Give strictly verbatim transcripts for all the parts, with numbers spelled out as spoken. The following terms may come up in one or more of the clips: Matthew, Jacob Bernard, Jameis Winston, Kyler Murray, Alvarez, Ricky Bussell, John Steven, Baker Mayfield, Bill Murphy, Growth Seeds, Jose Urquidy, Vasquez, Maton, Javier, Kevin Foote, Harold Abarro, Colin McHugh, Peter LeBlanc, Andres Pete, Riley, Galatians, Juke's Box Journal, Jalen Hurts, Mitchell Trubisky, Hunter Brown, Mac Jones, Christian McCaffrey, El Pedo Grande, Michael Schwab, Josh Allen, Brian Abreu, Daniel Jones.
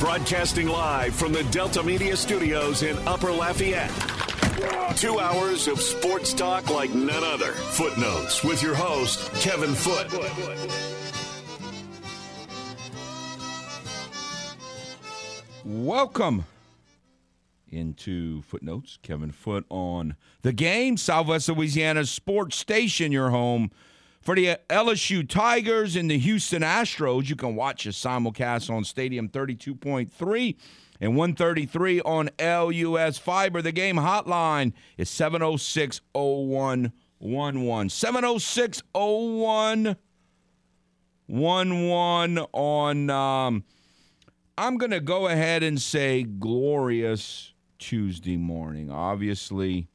Broadcasting live from the Delta Media Studios in Upper Lafayette. Two hours of sports talk like none other. Footnotes with your host, Kevin Foote. Welcome into Footnotes. Kevin Foote on the game. Southwest Louisiana Sports Station, your home for the L S U Tigers and the Houston Astros. You can watch a simulcast on Stadium thirty-two point three and one thirty-three on L U S Fiber. The game hotline is seven oh six, oh one one one one. seven oh six, oh one one one one on, um, I'm going to go ahead and say glorious Tuesday morning. Obviously,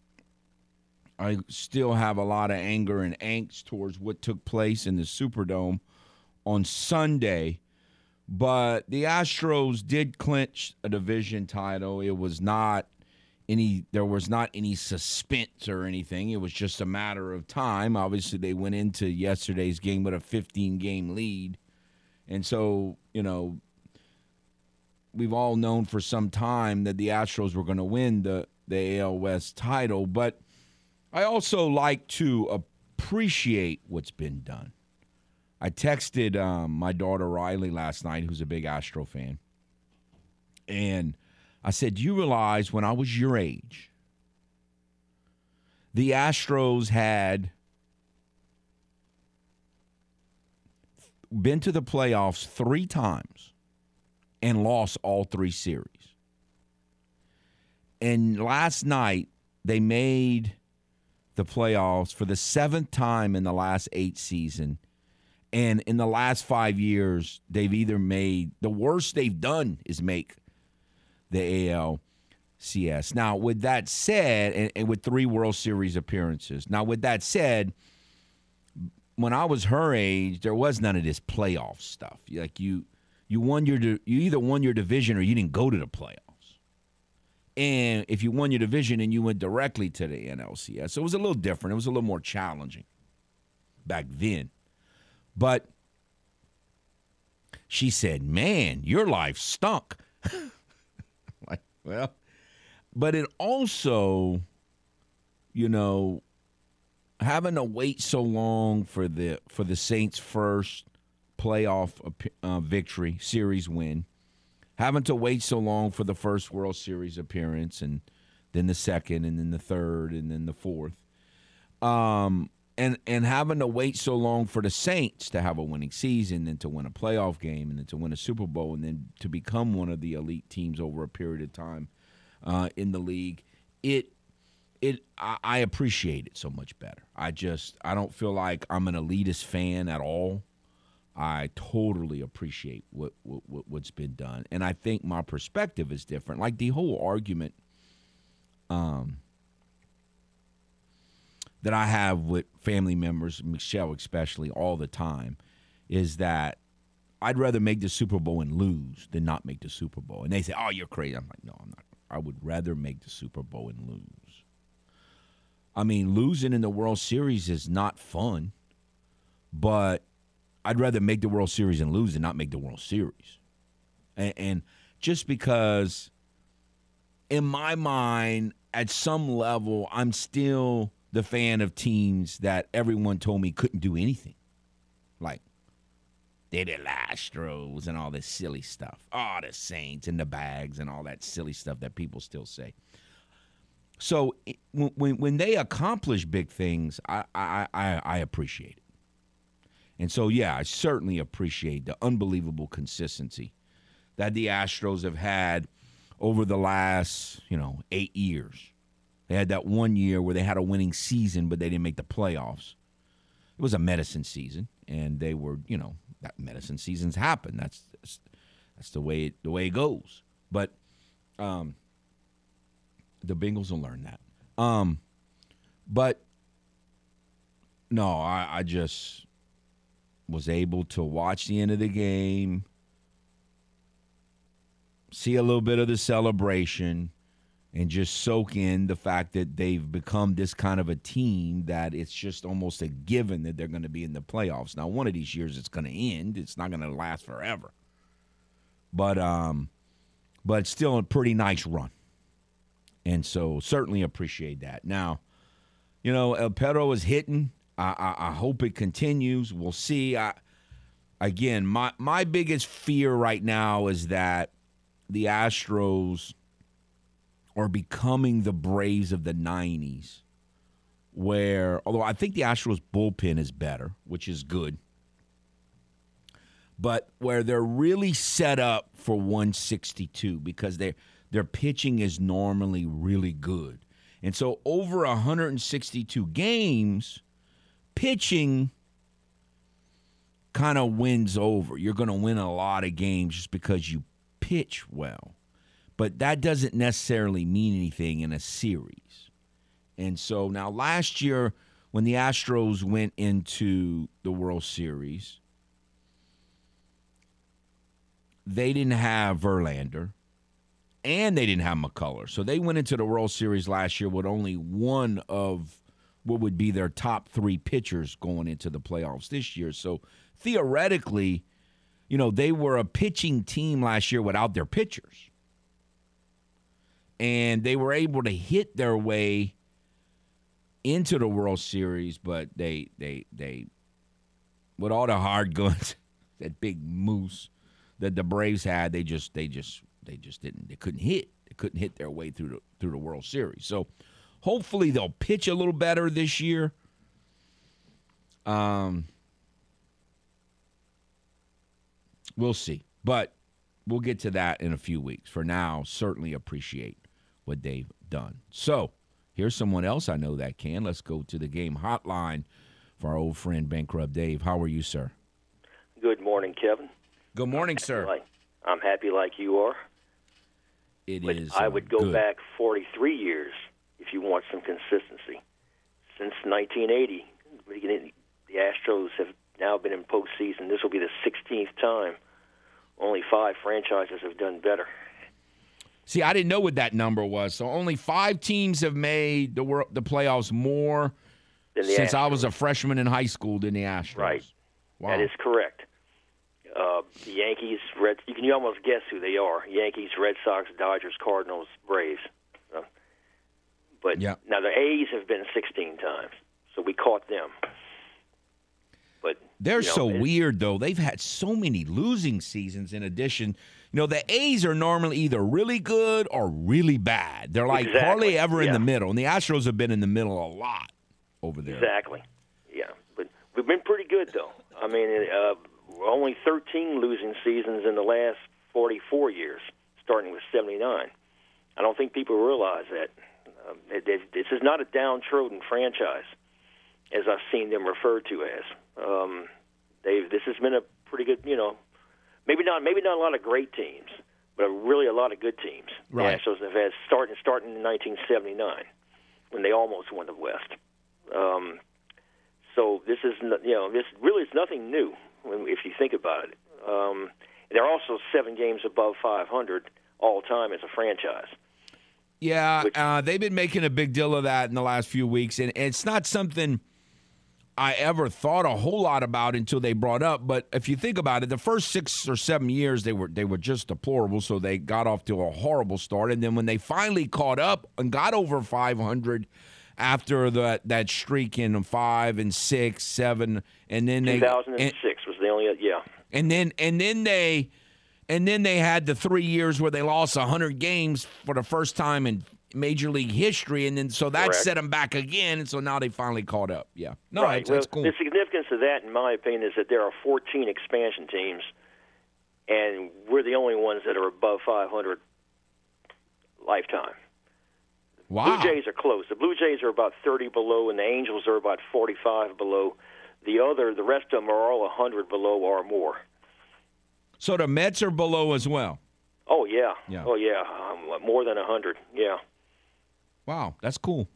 I still have a lot of anger and angst towards what took place in the Superdome on Sunday. But the Astros did clinch a division title. It was not any, there was not any suspense or anything. It was just a matter of time. Obviously, they went into yesterday's game with a fifteen-game lead. And so, you know, we've all known for some time that the Astros were going to win the, the A L West title. But I also like to appreciate what's been done. I texted um, my daughter Riley last night, who's a big Astro fan, and I said, do you realize when I was your age, the Astros had been to the playoffs three times and lost all three series? And last night, they made the playoffs for the seventh time in the last eight seasons. And in the last five years, they've either made, the worst they've done is make the A L C S. Now, with that said, and, and with three World Series appearances. Now, with that said, when I was her age, there was none of this playoff stuff. Like you, you won your, you either won your division or you didn't go to the playoffs. And if you won your division and you went directly to the N L C S, so it was a little different. It was a little more challenging back then. But she said, man, your life stunk. Like, well, but it also, you know, having to wait so long for the for the Saints' first playoff uh, victory, series win, having to wait so long for the first World Series appearance, and then the second, and then the third, and then the fourth. Um And and having to wait so long for the Saints to have a winning season and to win a playoff game and then to win a Super Bowl and then to become one of the elite teams over a period of time uh, in the league, it it I, I appreciate it so much better. I just I don't feel like I'm an elitist fan at all. I totally appreciate what, what what's been done, and I think my perspective is different. Like the whole argument, um. that I have with family members, Michelle especially, all the time, is that I'd rather make the Super Bowl and lose than not make the Super Bowl. And they say, oh, you're crazy. I'm like, no, I'm not. I would rather make the Super Bowl and lose. I mean, losing in the World Series is not fun, but I'd rather make the World Series and lose than not make the World Series. And, and just because in my mind, at some level, I'm still – the fan of teams that everyone told me couldn't do anything. Like, they're the Astros and all this silly stuff. Oh, the Saints and the bags and all that silly stuff that people still say. So it, when when they accomplish big things, I, I, I, I appreciate it. And so, yeah, I certainly appreciate the unbelievable consistency that the Astros have had over the last, you know, eight years. They had that one year where they had a winning season, but they didn't make the playoffs. It was a medicine season, and they were, you know, that medicine seasons happen. That's that's the way it, the way it goes. But um, the Bengals will learn that. Um, but no, I, I just was able to watch the end of the game, see a little bit of the celebration. And just soak in the fact that they've become this kind of a team that it's just almost a given that they're going to be in the playoffs. Now, one of these years it's going to end. It's not going to last forever. But um, but still a pretty nice run. And so certainly appreciate that. Now, you know, El Pedo is hitting. I, I, I hope it continues. We'll see. I, again, my, my biggest fear right now is that the Astros are becoming the Braves of the nineties, where, although I think the Astros bullpen is better, which is good, but where they're really set up for one sixty-two because their their pitching is normally really good. And so over one sixty-two games, pitching kind of wins over. You're going to win a lot of games just because you pitch well. But that doesn't necessarily mean anything in a series. And so now last year when the Astros went into the World Series, they didn't have Verlander and they didn't have McCullers. So they went into the World Series last year with only one of what would be their top three pitchers going into the playoffs this year. So theoretically, you know, they were a pitching team last year without their pitchers. And they were able to hit their way into the World Series, but they, they, they, with all the hard guns, that big moose that the Braves had, they just, they just, they just didn't, they couldn't hit, they couldn't hit their way through the through the World Series. So hopefully they'll pitch a little better this year. Um, we'll see, but we'll get to that in a few weeks. For now, certainly appreciate what they've done. So here's someone else I know that can. Let's go to the game hotline for our old friend Bankrupt Dave. How are you, sir? Good morning, Kevin. Good morning, sir. Like, I'm happy like you are. It but is. I would go good. back forty-three years if you want some consistency. Since nineteen eighty, the Astros have now been in postseason. This will be the sixteenth time. Only five franchises have done better. See, I didn't know what that number was. So only five teams have made the world, the playoffs more than the since Astros. I was a freshman in high school than the Astros. Right. Wow. That is correct. Uh, Yankees, Red. You can you almost guess who they are. Yankees, Red Sox, Dodgers, Cardinals, Braves. Uh, but yeah. Now the A's have been sixteen times, so we caught them. But, They're you know, so weird, though. They've had so many losing seasons in addition. You know, the A's are normally either really good or really bad. They're like exactly. hardly ever yeah. in the middle. And the Astros have been in the middle a lot over there. Exactly. Yeah. But we've been pretty good, though. I mean, uh, only thirteen losing seasons in the last forty-four years, starting with seventy-nine. I don't think people realize that. Um, it, it, this is not a downtrodden franchise, as I've seen them referred to as. Um, they've, this has been a pretty good, you know, maybe not maybe not a lot of great teams, but really a lot of good teams. Right. The Astros have had starting starting in nineteen seventy-nine when they almost won the West. Um, so this is you know this really is nothing new when, if you think about it. Um, they're also seven games above five hundred all time as a franchise. Yeah, which, uh, they've been making a big deal of that in the last few weeks, and, and it's not something I ever thought a whole lot about until they brought up. But if you think about it, the first six or seven years, they were they were just deplorable, so they got off to a horrible start. And then when they finally caught up and got over five hundred after the, that streak in five and six, seven, and then they two thousand six and, was the only – yeah. And then and then they and then they had the three years where they lost one hundred games for the first time in – Major League history, and then so that Correct. set them back again, and so now they finally caught up. Yeah, no, right. that's, well, that's cool. The significance of that, in my opinion, is that there are fourteen expansion teams, and we're the only ones that are above five hundred lifetime. Wow. Blue Jays are close. The Blue Jays are about thirty below, and the Angels are about forty-five below. The other, the rest of them are all one hundred below or more. So the Mets are below as well. Oh yeah, yeah. oh yeah, um, more than one hundred. Yeah. Wow, that's cool.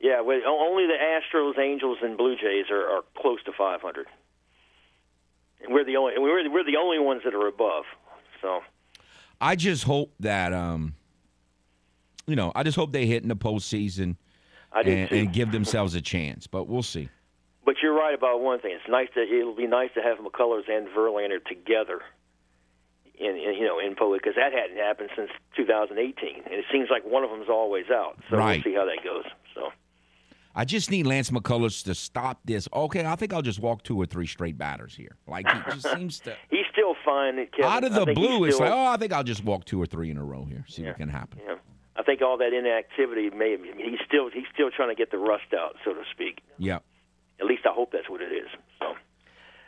Yeah, well, only the Astros, Angels, and Blue Jays are, are close to five hundred, and we're the only we're we're the only ones that are above. So, I just hope that um, you know, I just hope they hit in the postseason I and, and give themselves a chance. But we'll see. But you're right about one thing. It's nice that it'll be nice to have McCullers and Verlander together in, in you know in public, because that hadn't happened since two thousand eighteen, and it seems like one of them's always out. So right. We'll see how that goes. So I just need Lance McCullers to stop this. Okay, I think I'll just walk two or three straight batters here. Like, he just seems to – He's still fine. Kevin. Out of the blue, it's still... like, oh, I think I'll just walk two or three in a row here, see yeah. what can happen. Yeah. I think all that inactivity may – he's still he's still trying to get the rust out, so to speak. Yeah. At least I hope that's what it is. So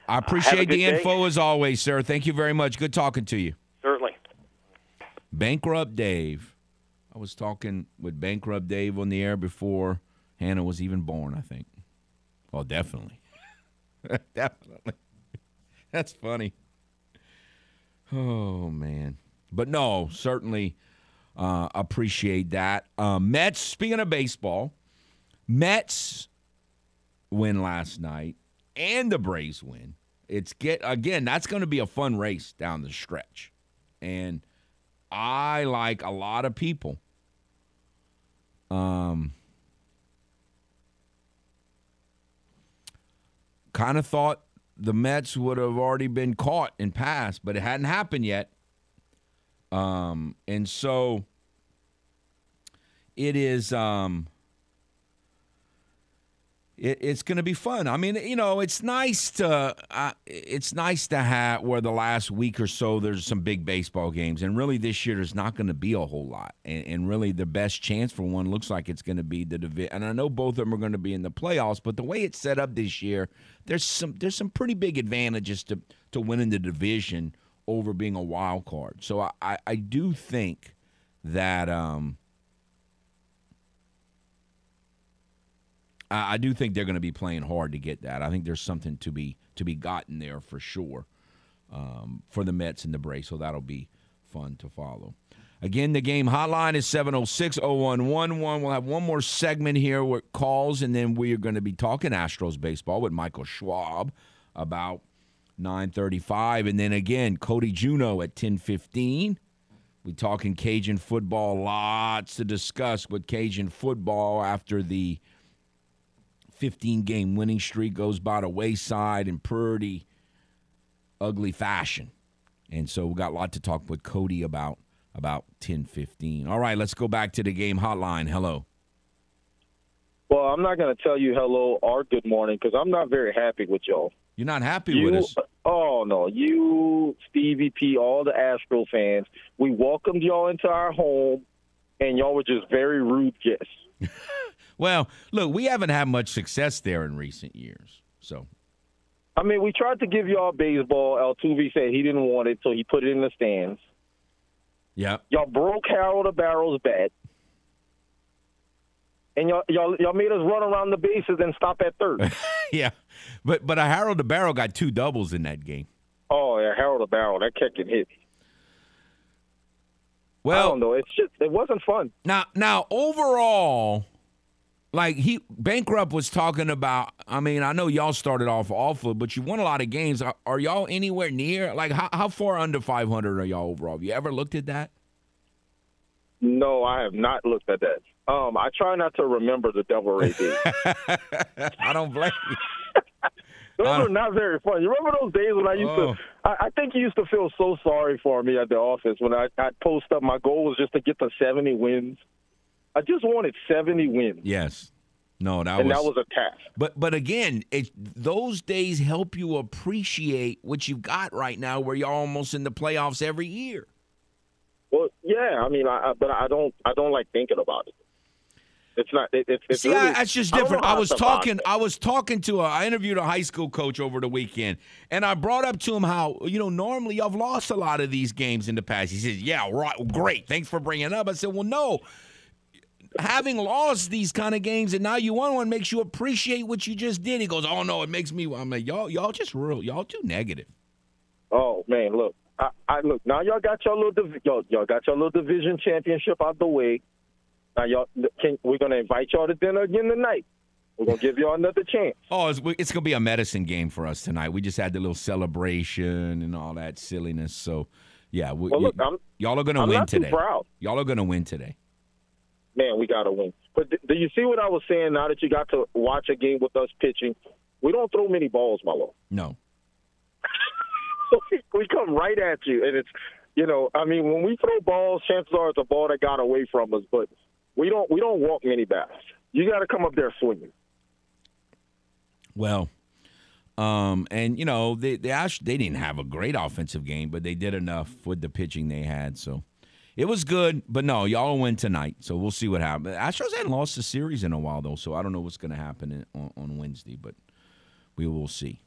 I appreciate the info as always, sir. Thank you very much. Good talking to you. Certainly. Bankrupt Dave. I was talking with Bankrupt Dave on the air before – Hannah was even born, I think. Oh, definitely. Definitely. That's funny. Oh, man. But, no, certainly uh, appreciate that. Uh, Mets, speaking of baseball, Mets win last night and the Braves win. It's get again, that's going to be a fun race down the stretch. And I, like a lot of people, um. kind of thought the Mets would have already been caught and passed, but it hadn't happened yet. Um, and so it is um, it, it's going to be fun. I mean, you know, it's nice to uh, it's nice to have where the last week or so there's some big baseball games, and really this year there's not going to be a whole lot. And, and really the best chance for one looks like it's going to be the division. And I know both of them are going to be in the playoffs, but the way it's set up this year, there's some there's some pretty big advantages to to winning the division over being a wild card. So I, I, I do think that um, I do think they're going to be playing hard to get that. I think there's something to be to be gotten there for sure um, for the Mets and the Braves, so that'll be fun to follow. Again, the game hotline is seven oh six, oh one one one. We'll have one more segment here with calls, and then we are going to be talking Astros baseball with Michael Schwab about nine thirty-five. And then again, Cody Juneau at ten fifteen. We're talking Cajun football. Lots to discuss with Cajun football after the fifteen-game winning streak goes by the wayside in pretty ugly fashion. And so we got a lot to talk with Cody about about ten fifteen. All right, let's go back to the game hotline. Hello. Well, I'm not going to tell you hello or good morning because I'm not very happy with y'all. You're not happy you, with us? Oh, no. You, Stevie P, all the Astro fans, we welcomed y'all into our home, and y'all were just very rude guests. Well, look, we haven't had much success there in recent years. So, I mean, we tried to give y'all baseball. Altuve said he didn't want it, so he put it in the stands. Yeah. Y'all broke Harold Abarro's bat. And y'all, y'all y'all made us run around the bases and stop at third. Yeah. But but Harold Abarro got two doubles in that game. Oh, yeah, Harold Abarro, that kick and hit. Well, I don't know. It's just, it wasn't fun. Now, now overall... Like, he Bankrupt was talking about, I mean, I know y'all started off awful, but you won a lot of games. Are, are y'all anywhere near? Like, how, how far under five hundred are y'all overall? Have you ever looked at that? No, I have not looked at that. Um, I try not to remember the Devil Ray days. I don't blame you. Those uh, are not very fun. You remember those days when I used oh. to – I think you used to feel so sorry for me at the office when I, I'd post up. My goal was just to get to seventy wins. I just wanted seventy wins. Yes. No, that and was... And that was a task. But but again, it, those days help you appreciate what you've got right now where you're almost in the playoffs every year. Well, yeah. I mean, I, I but I don't I don't like thinking about it. It's not it, it, it's See, really, I, it's just different. I, I was talking I was talking to a, I interviewed a high school coach over the weekend, and I brought up to him how, you know, normally I've lost a lot of these games in the past. He says, "Yeah, right. Great. Thanks for bringing it up." I said, "Well, no. Having lost these kind of games and now you won one makes you appreciate what you just did." He goes, "Oh no, it makes me." I'm like, y'all, y'all just real, y'all too negative. Oh man, look, I, I look now. Y'all got your little, div- y'all, y'all got your little division championship out the way. Now y'all, can, we're gonna invite y'all to dinner again tonight. We're gonna give y'all another chance. Oh, it's, it's gonna be a medicine game for us tonight. We just had the little celebration and all that silliness. So, yeah, we, well, look, y- I'm, y'all are gonna I'm win not today. Too proud. Y'all are gonna win today. Man, we got to win. But th- do you see what I was saying now that you got to watch a game with us pitching? We don't throw many balls, my lord. No. we, we come right at you, and it's you know, I mean, when we throw balls, chances are it's a ball that got away from us, but we don't we don't walk many bats. You got to come up there swinging. Well, um, and, you know, they they, actually, they didn't have a great offensive game, but they did enough with the pitching they had. So it was good, but, no, y'all win tonight, so we'll see what happens. Astros hadn't lost the series in a while, though, so I don't know what's going to happen in, on, on Wednesday, but we will see.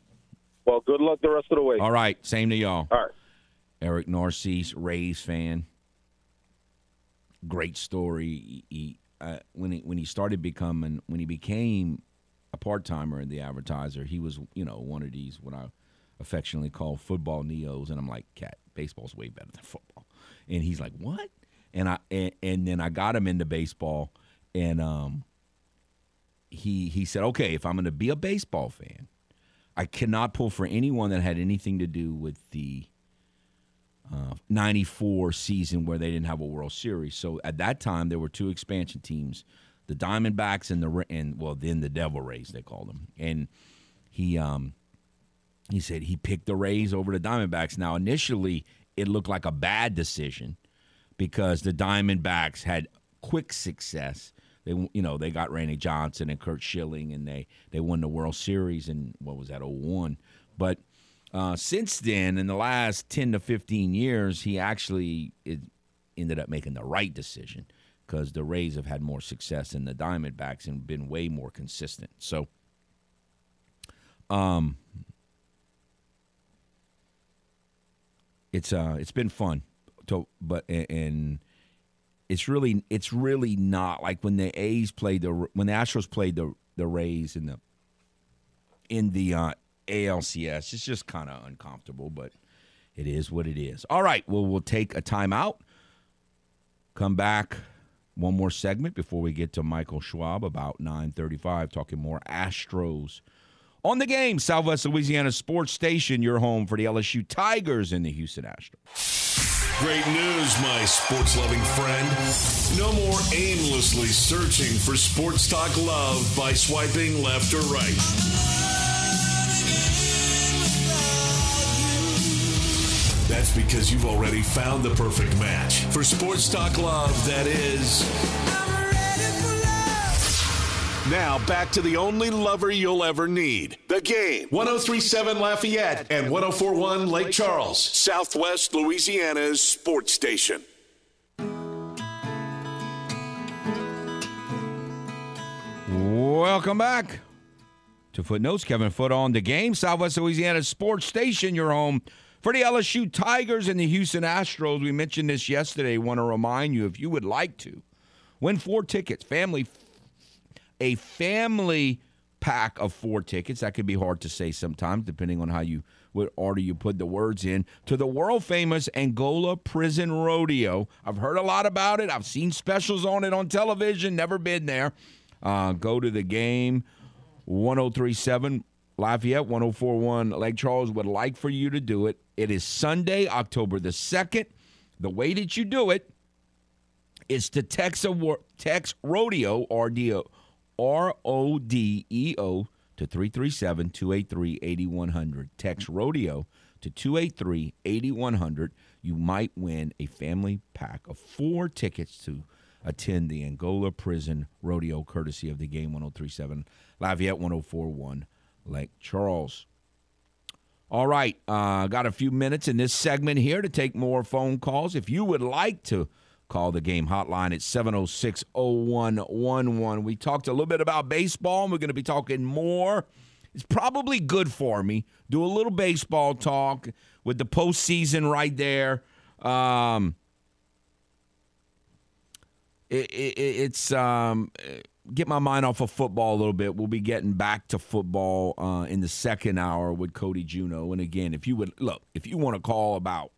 Well, good luck the rest of the way. All right, same to y'all. All right. Eric Narcisse, Rays fan. Great story. He, he, uh, when he when he started becoming when he became a part timer in the Advertiser, he was you know one of these what I affectionately call football neos, and I'm like, cat, baseball's way better than football, and he's like, what? And I and, and then I got him into baseball, and um. He he said, okay, if I'm going to be a baseball fan, I cannot pull for anyone that had anything to do with the Uh, ninety-four season where they didn't have a World Series. So at that time, there were two expansion teams, the Diamondbacks and the and well then the Devil Rays they called them. And he um he said he picked the Rays over the Diamondbacks. Now initially it looked like a bad decision because the Diamondbacks had quick success. They you know they got Randy Johnson and Curt Schilling and they they won the World Series in what was that oh one, but. Uh, since then, in the last ten to fifteen years, he actually it ended up making the right decision because the Rays have had more success than the Diamondbacks and been way more consistent. So, um, it's uh, it's been fun, to, but and it's really it's really not like when the A's played the when the Astros played the the Rays in the in the. Uh, A L C S. It's just kind of uncomfortable, but it is what it is. All right, well, we'll take a timeout. Come back one more segment before we get to Michael Schwab about nine thirty-five, talking more Astros on the game. Southwest Louisiana Sports Station, your home for the L S U Tigers and the Houston Astros. Great news, my sports-loving friend. No more aimlessly searching for sports talk love by swiping left or right. That's because you've already found the perfect match for sports talk love that is... I'm ready for love. Now back to the only lover you'll ever need. The Game. one oh three point seven Lafayette and one oh four point one Lake Charles. Southwest Louisiana's sports station. Welcome back to Footnotes. Kevin Foote on The Game. Southwest Louisiana's sports station, your home for the L S U Tigers and the Houston Astros. We mentioned this yesterday. Want to remind you, if you would like to, win four tickets, family, a family pack of four tickets. That could be hard to say sometimes, depending on how you what order you put the words in, to the world-famous Angola Prison Rodeo. I've heard a lot about it. I've seen specials on it on television. Never been there. Uh, go to The Game, one oh three point seven. Lafayette, one oh four point one Lake Charles would like for you to do it. It is Sunday, October the second. The way that you do it is to text, a, text RODEO, R D O, R O D E O, to three three seven, two eight three, eight one zero zero. Text RODEO to two eight three, eight one zero zero. You might win a family pack of four tickets to attend the Angola Prison Rodeo, courtesy of The Game, one oh three point seven Lafayette, one oh four point one Lake Charles. All right, uh, got a few minutes in this segment here to take more phone calls. If you would like to call The Game hotline at seven oh six, oh one one one. We talked a little bit about baseball, and we're going to be talking more. It's probably good for me. Do a little baseball talk with the postseason right there. Um, it, it, it's... Um, it, Get my mind off of football a little bit. We'll be getting back to football uh, in the second hour with Cody Juneau. And again, if you would look, if you want to call about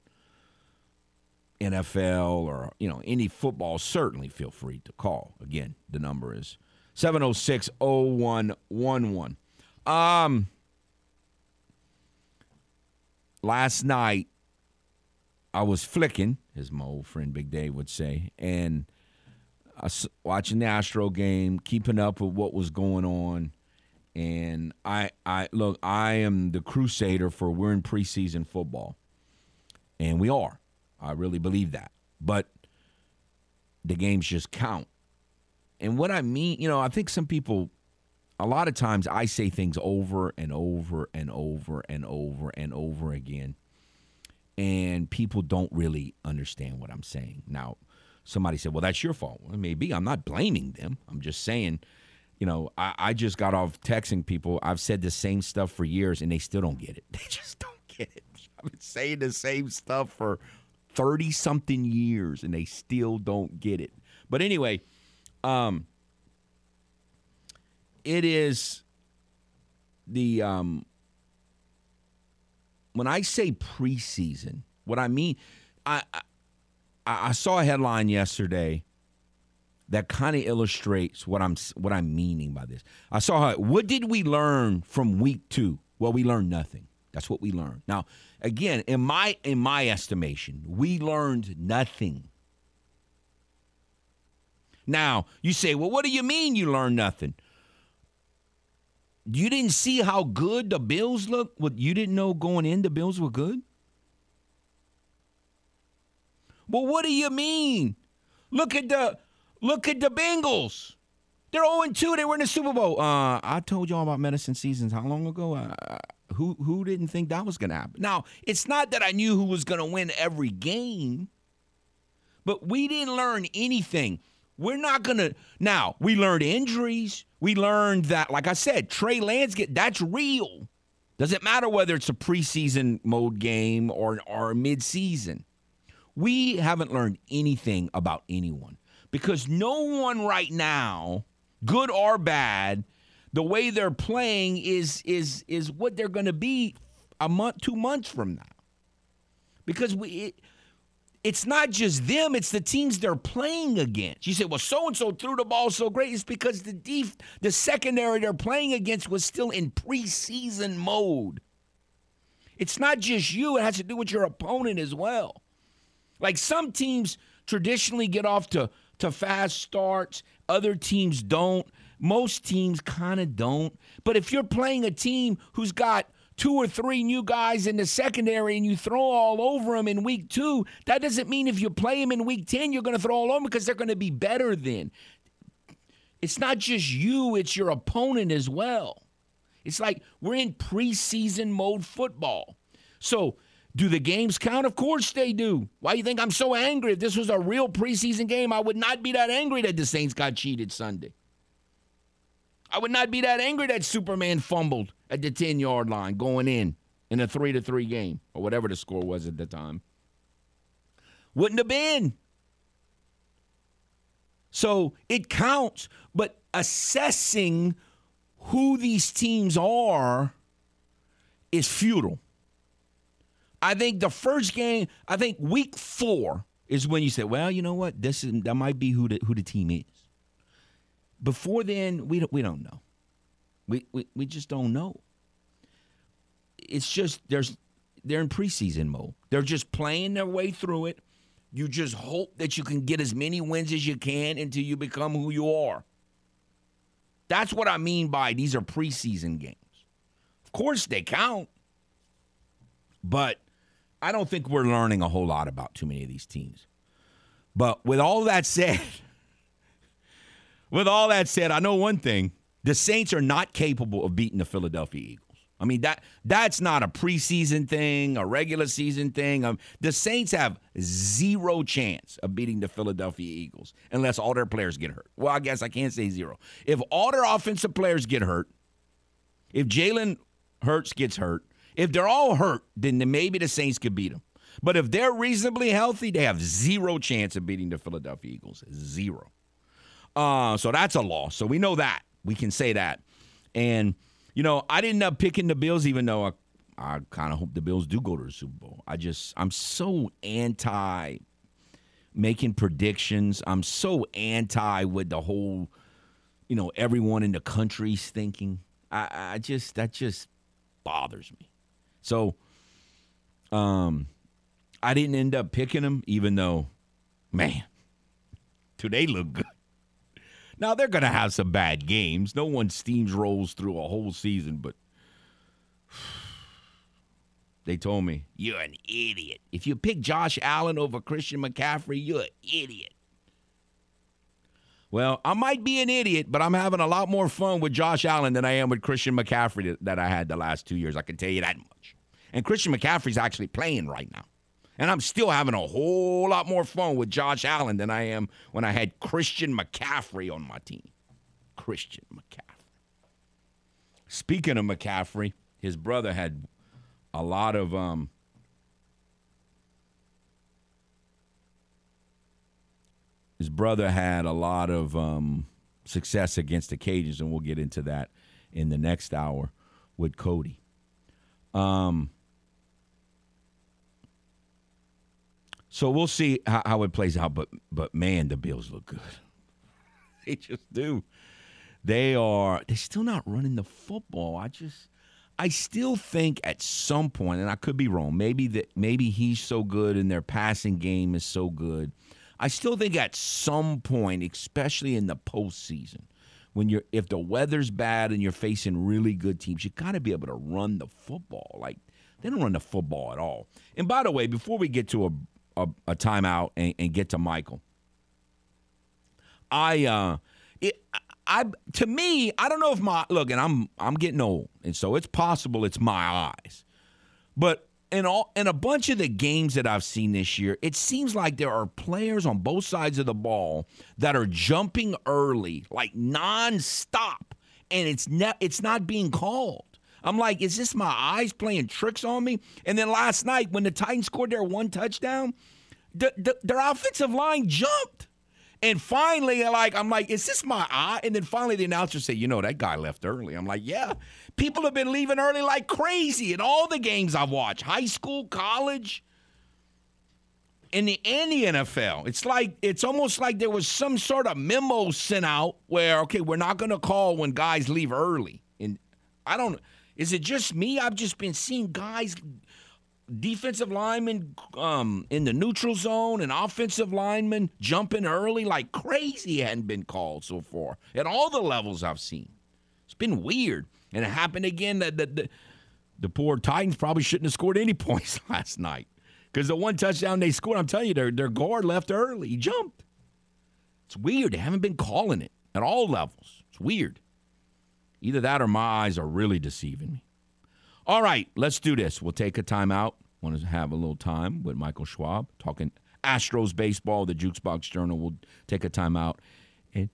N F L or you know any football, certainly feel free to call. Again, the number is seven oh six, oh one one one. Um, last night I was flicking, as my old friend Big Dave would say, and watching the Astro game, keeping up with what was going on, and I, I look, I am the crusader for we're in preseason football, and we are. I really believe that. But the games just count. And what I mean, you know, I think some people, a lot of times I say things over and over and over and over and over again, and people don't really understand what I'm saying. Now, somebody said, well, that's your fault. Well, maybe. I'm not blaming them. I'm just saying, you know, I, I just got off texting people. I've said the same stuff for years, and they still don't get it. They just don't get it. I've been saying the same stuff for thirty-something years, and they still don't get it. But anyway, um, it is the um, – when I say preseason, what I mean I, – I, I saw a headline yesterday that kind of illustrates what I'm what I'm meaning by this. I saw, how, what did we learn from week two? Well, we learned nothing. That's what we learned. Now, again, in my in my estimation, we learned nothing. Now, you say, well, what do you mean you learned nothing? You didn't see how good the Bills look? What, you didn't know going in the Bills were good? Well, what do you mean? Look at the look at the Bengals. They're oh and two. They were in the Super Bowl. Uh, I told y'all about medicine seasons how long ago? I, I, who who didn't think that was going to happen? Now, it's not that I knew who was going to win every game, but we didn't learn anything. We're not going to – now, we learned injuries. We learned that, like I said, Trey Lance, get, that's real. Doesn't matter whether it's a preseason mode game or, or midseason. We haven't learned anything about anyone because no one right now, good or bad, the way they're playing is is is what they're going to be a month, two months from now. Because we, it, it's not just them, it's the teams they're playing against. You say, well, so-and-so threw the ball so great. It's because the def- the secondary they're playing against was still in preseason mode. It's not just you. It has to do with your opponent as well. Like some teams traditionally get off to, to fast starts. Other teams don't. Most teams kind of don't. But if you're playing a team who's got two or three new guys in the secondary and you throw all over them in week two, that doesn't mean if you play them in week ten, you're going to throw all over them because they're going to be better then. It's not just you. It's your opponent as well. It's like we're in preseason mode football. So, do the games count? Of course they do. Why do you think I'm so angry? If this was a real preseason game, I would not be that angry that the Saints got cheated Sunday. I would not be that angry that Superman fumbled at the ten-yard line going in in a three to three game or whatever the score was at the time. Wouldn't have been. So it counts, but assessing who these teams are is futile. I think the first game, I think week four is when you say, well, you know what, this is, that might be who the, who the team is. Before then, we don't, we don't know. We, we we just don't know. It's just there's they're in preseason mode. They're just playing their way through it. You just hope that you can get as many wins as you can until you become who you are. That's what I mean by these are preseason games. Of course they count, but I don't think we're learning a whole lot about too many of these teams. But with all that said, with all that said, I know one thing. The Saints are not capable of beating the Philadelphia Eagles. I mean, that that's not a preseason thing, a regular season thing. Um, the Saints have zero chance of beating the Philadelphia Eagles unless all their players get hurt. Well, I guess I can't say zero. If all their offensive players get hurt, if Jalen Hurts gets hurt, if they're all hurt, then maybe the Saints could beat them. But if they're reasonably healthy, they have zero chance of beating the Philadelphia Eagles. Zero. Uh, so that's a loss. So we know that. We can say that. And, you know, I didn't end up picking the Bills, even though I, I kind of hope the Bills do go to the Super Bowl. I just, I'm so anti making predictions. I'm so anti with the whole, you know, everyone in the country's thinking. I, I just, that just bothers me. So, um, I didn't end up picking them, even though, man, do they look good? Now, they're going to have some bad games. No one steamrolls through a whole season, but They told me, you're an idiot. If you pick Josh Allen over Christian McCaffrey, you're an idiot. Well, I might be an idiot, but I'm having a lot more fun with Josh Allen than I am with Christian McCaffrey that I had the last two years. I can tell you that much. And Christian McCaffrey's actually playing right now. And I'm still having a whole lot more fun with Josh Allen than I am when I had Christian McCaffrey on my team. Christian McCaffrey. Speaking of McCaffrey, his brother had a lot of um, his brother had a lot of um, success against the Cajuns, and we'll get into that in the next hour with Cody. Um, so we'll see how, how it plays out. But but man, the Bills look good. They just do. They are – they're still not running the football. I just – I still think at some point, and I could be wrong, maybe that maybe he's so good and their passing game is so good. I still think at some point, especially in the postseason, when you're – if the weather's bad and you're facing really good teams, you got to be able to run the football. Like, they don't run the football at all. And by the way, before we get to a, a, a timeout and, and get to Michael, I – uh it. I, to me, I don't know if my – look, and I'm I'm getting old, and so it's possible it's my eyes. But in all in a bunch of the games that I've seen this year, it seems like there are players on both sides of the ball that are jumping early, like nonstop, and it's ne- it's not being called. I'm like, is this my eyes playing tricks on me? And then last night when the Titans scored their one touchdown, the, the, their offensive line jumped. And finally, like I'm like, is this my eye? And then finally the announcer said, you know, that guy left early. I'm like, yeah. People have been leaving early like crazy in all the games I've watched, high school, college, and the, and the N F L. It's like it's almost like there was some sort of memo sent out where, okay, we're not going to call when guys leave early. And I don't – is it just me? I've just been seeing guys – defensive linemen um, in the neutral zone and offensive linemen jumping early like crazy hadn't been called so far at all the levels I've seen. It's been weird. And it happened again that the, the, the poor Titans probably shouldn't have scored any points last night because the one touchdown they scored, I'm telling you, their, their guard left early. He jumped. It's weird. They haven't been calling it at all levels. It's weird. Either that or my eyes are really deceiving me. All right, let's do this. We'll take a timeout. Want to have a little time with Michael Schwab talking Astros baseball, the Juke's Box Journal. We'll take a timeout and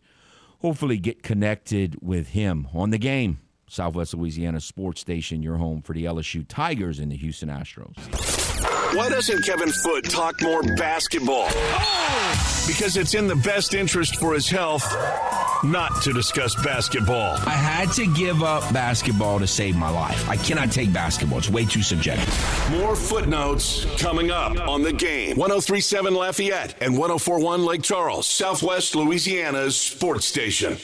hopefully get connected with him on the game. Southwest Louisiana Sports Station, your home for the L S U Tigers and the Houston Astros. Why doesn't Kevin Foote talk more basketball? Oh! Because it's in the best interest for his health not to discuss basketball. I had to give up basketball to save my life. I cannot take basketball. It's way too subjective. More footnotes coming up on The Game. one oh three point seven Lafayette and one oh four point one Lake Charles, Southwest Louisiana's sports station.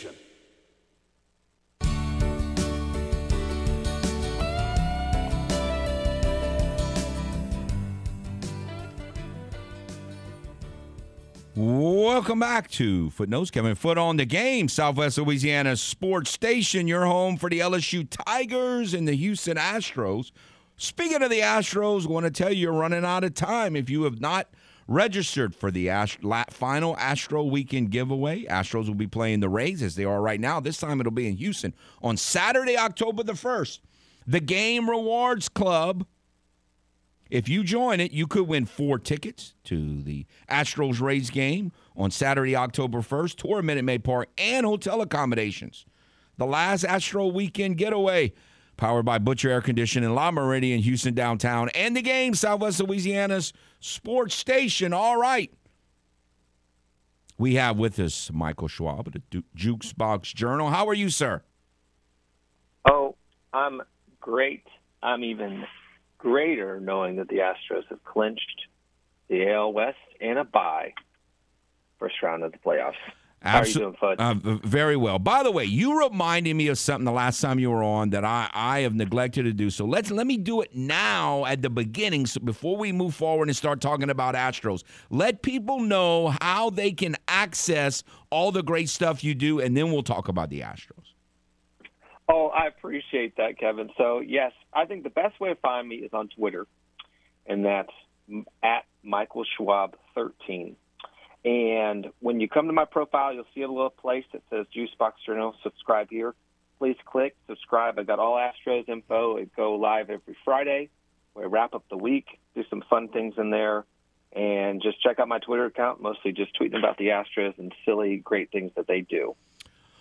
Welcome back to Footnotes. Kevin Foote on The Game, Southwest Louisiana Sports Station, your home for the L S U Tigers and the Houston Astros. Speaking of the Astros, I want to tell you you're running out of time. If you have not registered for the Ast- la- final Astro Weekend giveaway, Astros will be playing the Rays as they are right now. This time it'll be in Houston on Saturday, October the first. The Game Rewards Club. If you join it, you could win four tickets to the Astros-Rays game on Saturday, October first, tour Minute Maid Park, and hotel accommodations. The last Astro Weekend Getaway, powered by Butcher Air Conditioning, La Meridian, Houston downtown, and The Game, Southwest Louisiana's sports station. All right. We have with us Michael Schwab of the du- Juke's Box Journal. How are you, sir? Oh, I'm great. I'm even... greater knowing that the Astros have clinched the A L West and a bye first round of the playoffs. Absolutely. How are you doing, Foote? Uh, very well. By the way, you reminded me of something the last time you were on that I, I have neglected to do. So let's let me do it now at the beginning. So before we move forward and start talking about Astros, let people know how they can access all the great stuff you do, and then we'll talk about the Astros. Oh, I appreciate that, Kevin. So, yes, I think the best way to find me is on Twitter. and that's at Michael Schwab thirteen. And when you come to my profile, you'll see a little place that says Juice Box Journal. Subscribe here. Please click subscribe. I got all Astros info. It go live every Friday. We wrap up the week, do some fun things in there, and just check out my Twitter account, mostly just tweeting about the Astros and silly, great things that they do.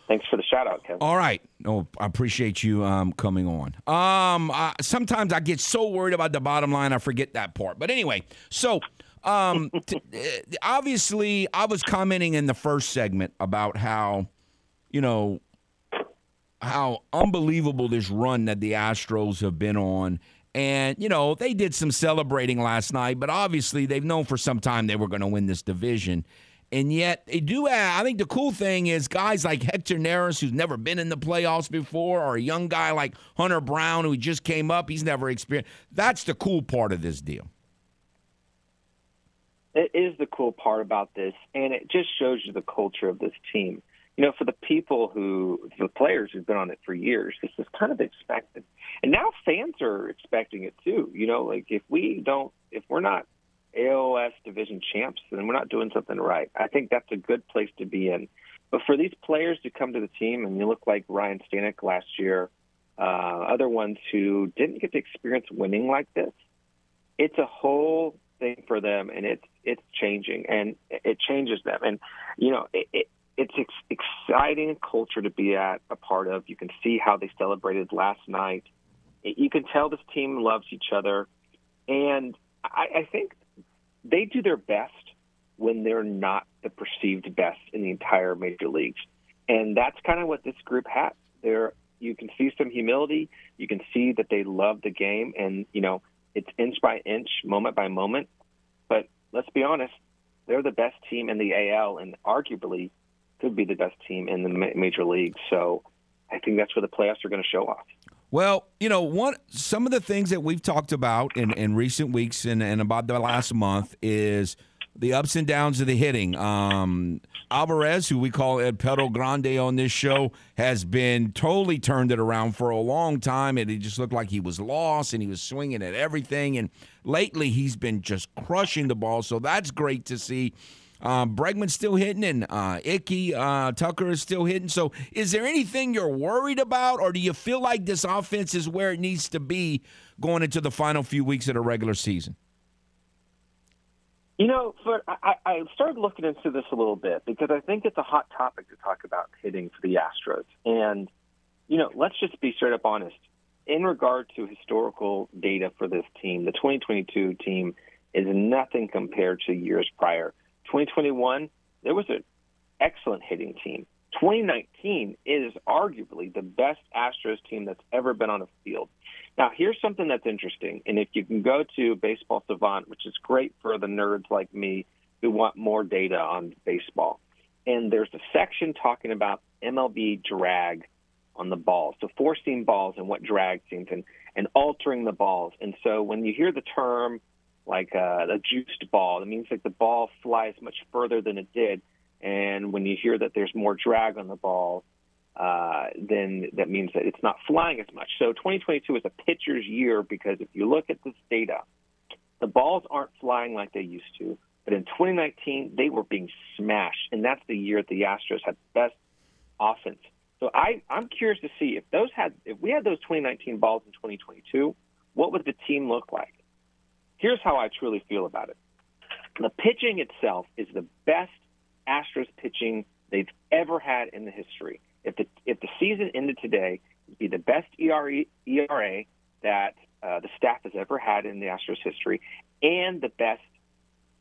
Thanks for the shout-out, Kevin. All right. No, I appreciate you um, coming on. Um, I, sometimes I get so worried about the bottom line, I forget that part. But anyway, so um, t- obviously I was commenting in the first segment about how, you know, how unbelievable this run that the Astros have been on. And, you know, they did some celebrating last night, but obviously they've known for some time they were going to win this division. And yet they do have, I think the cool thing is guys like Hector Neris, who's never been in the playoffs before, or a young guy like Hunter Brown, who just came up, he's never experienced. That's the cool part of this deal. It is the cool part about this, and it just shows you the culture of this team. You know, for the people who, the players who've been on it for years, this is kind of expected. And now fans are expecting it too. You know, like if we don't, if we're not A L S division champs, then we're not doing something right. I think that's a good place to be in. But for these players to come to the team, and you look like Ryan Stanek last year, uh, other ones who didn't get to experience winning like this, it's a whole thing for them, and it's it's changing, and it changes them. And, you know, it, it It's ex- exciting culture to be at a part of. You can see how they celebrated last night. It, you can tell this team loves each other. And I, I think they do their best when they're not the perceived best in the entire major leagues. And that's kind of what this group has. They're, you can see some humility. You can see that they love the game. And, you know, it's inch by inch, moment by moment. But let's be honest, they're the best team in the A L and arguably could be the best team in the major league. So I think that's where the playoffs are going to show off. Well, you know, one some of the things that we've talked about in, in recent weeks and, and about the last month is the ups and downs of the hitting. Um, Alvarez, who we call El Pedo Grande on this show, has been totally turned it around for a long time, and it just looked like he was lost and he was swinging at everything. And lately he's been just crushing the ball, so that's great to see. Um, Bregman's still hitting, and uh, Icky, uh, Tucker is still hitting. So is there anything you're worried about, or do you feel like this offense is where it needs to be going into the final few weeks of the regular season? You know, for, I, I started looking into this a little bit because I think it's a hot topic to talk about hitting for the Astros. And, you know, let's just be straight up honest. In regard to historical data for this team, the twenty twenty-two team is nothing compared to years prior. twenty twenty-one, there was an excellent hitting team. twenty nineteen is arguably the best Astros team that's ever been on a field. Now, here's something that's interesting, and if you can go to Baseball Savant, which is great for the nerds like me who want more data on baseball, and there's a section talking about M L B drag on the balls, so four-seam balls and what drag seems and, and altering the balls. And so when you hear the term, like uh, a juiced ball. It means like the ball flies much further than it did. And when you hear that there's more drag on the ball, uh, then that means that it's not flying as much. So twenty twenty-two is a pitcher's year because if you look at this data, the balls aren't flying like they used to. But in twenty nineteen, they were being smashed. And that's the year the Astros had the best offense. So I, I'm curious to see if those had, if we had those twenty nineteen balls in twenty twenty-two, what would the team look like? Here's how I truly feel about it. The pitching itself is the best Astros pitching they've ever had in the history. If the if the season ended today, it would be the best E R A that uh, the staff has ever had in the Astros history and the best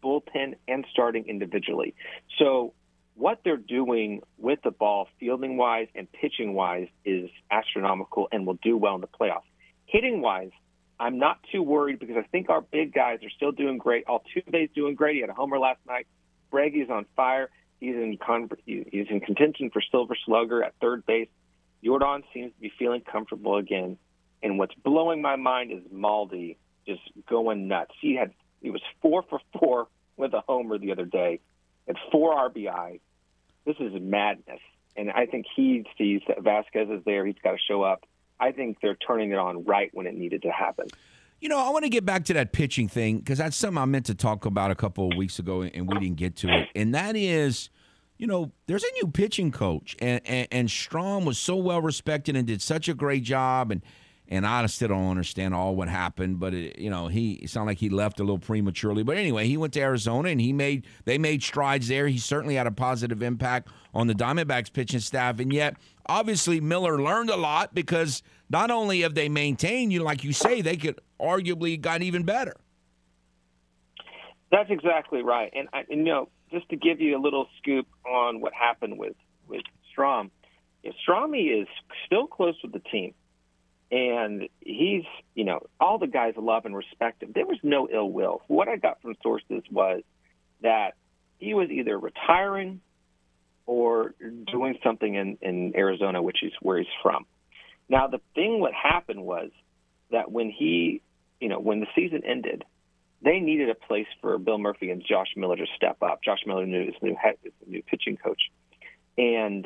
bullpen and starting individually. So what they're doing with the ball, fielding-wise and pitching-wise, is astronomical and will do well in the playoffs. Hitting-wise, I'm not too worried because I think our big guys are still doing great. Altuve's doing great. He had a homer last night. Brady's on fire. He's in con- he's in contention for Silver Slugger at third base. Jordan seems to be feeling comfortable again. And what's blowing my mind is Maldi just going nuts. He had he was four for four with a homer the other day and four R B I. This is madness. And I think he sees that Vasquez is there. He's got to show up. I think they're turning it on right when it needed to happen. You know, I want to get back to that pitching thing because that's something I meant to talk about a couple of weeks ago and we didn't get to it. And that is, you know, there's a new pitching coach, and, and, and Strom was so well respected and did such a great job. And and I still don't understand all what happened, but it, you know, he it sounded like he left a little prematurely. But anyway, he went to Arizona and he made they made strides there. He certainly had a positive impact on the Diamondbacks pitching staff, and yet obviously Miller learned a lot because not only have they maintained, you know, like you say, they could arguably got even better. That's exactly right, and, I, and you know, just to give you a little scoop on what happened with with Strom, Stromy is still close with the team. And he's, you know, all the guys love and respect him. There was no ill will. What I got from sources was that he was either retiring or doing something in, in Arizona, which is where he's from. Now, the thing what happened was that when he, you know, when the season ended, they needed a place for Bill Murphy and Josh Miller to step up. Josh Miller knew his new head, his new pitching coach. And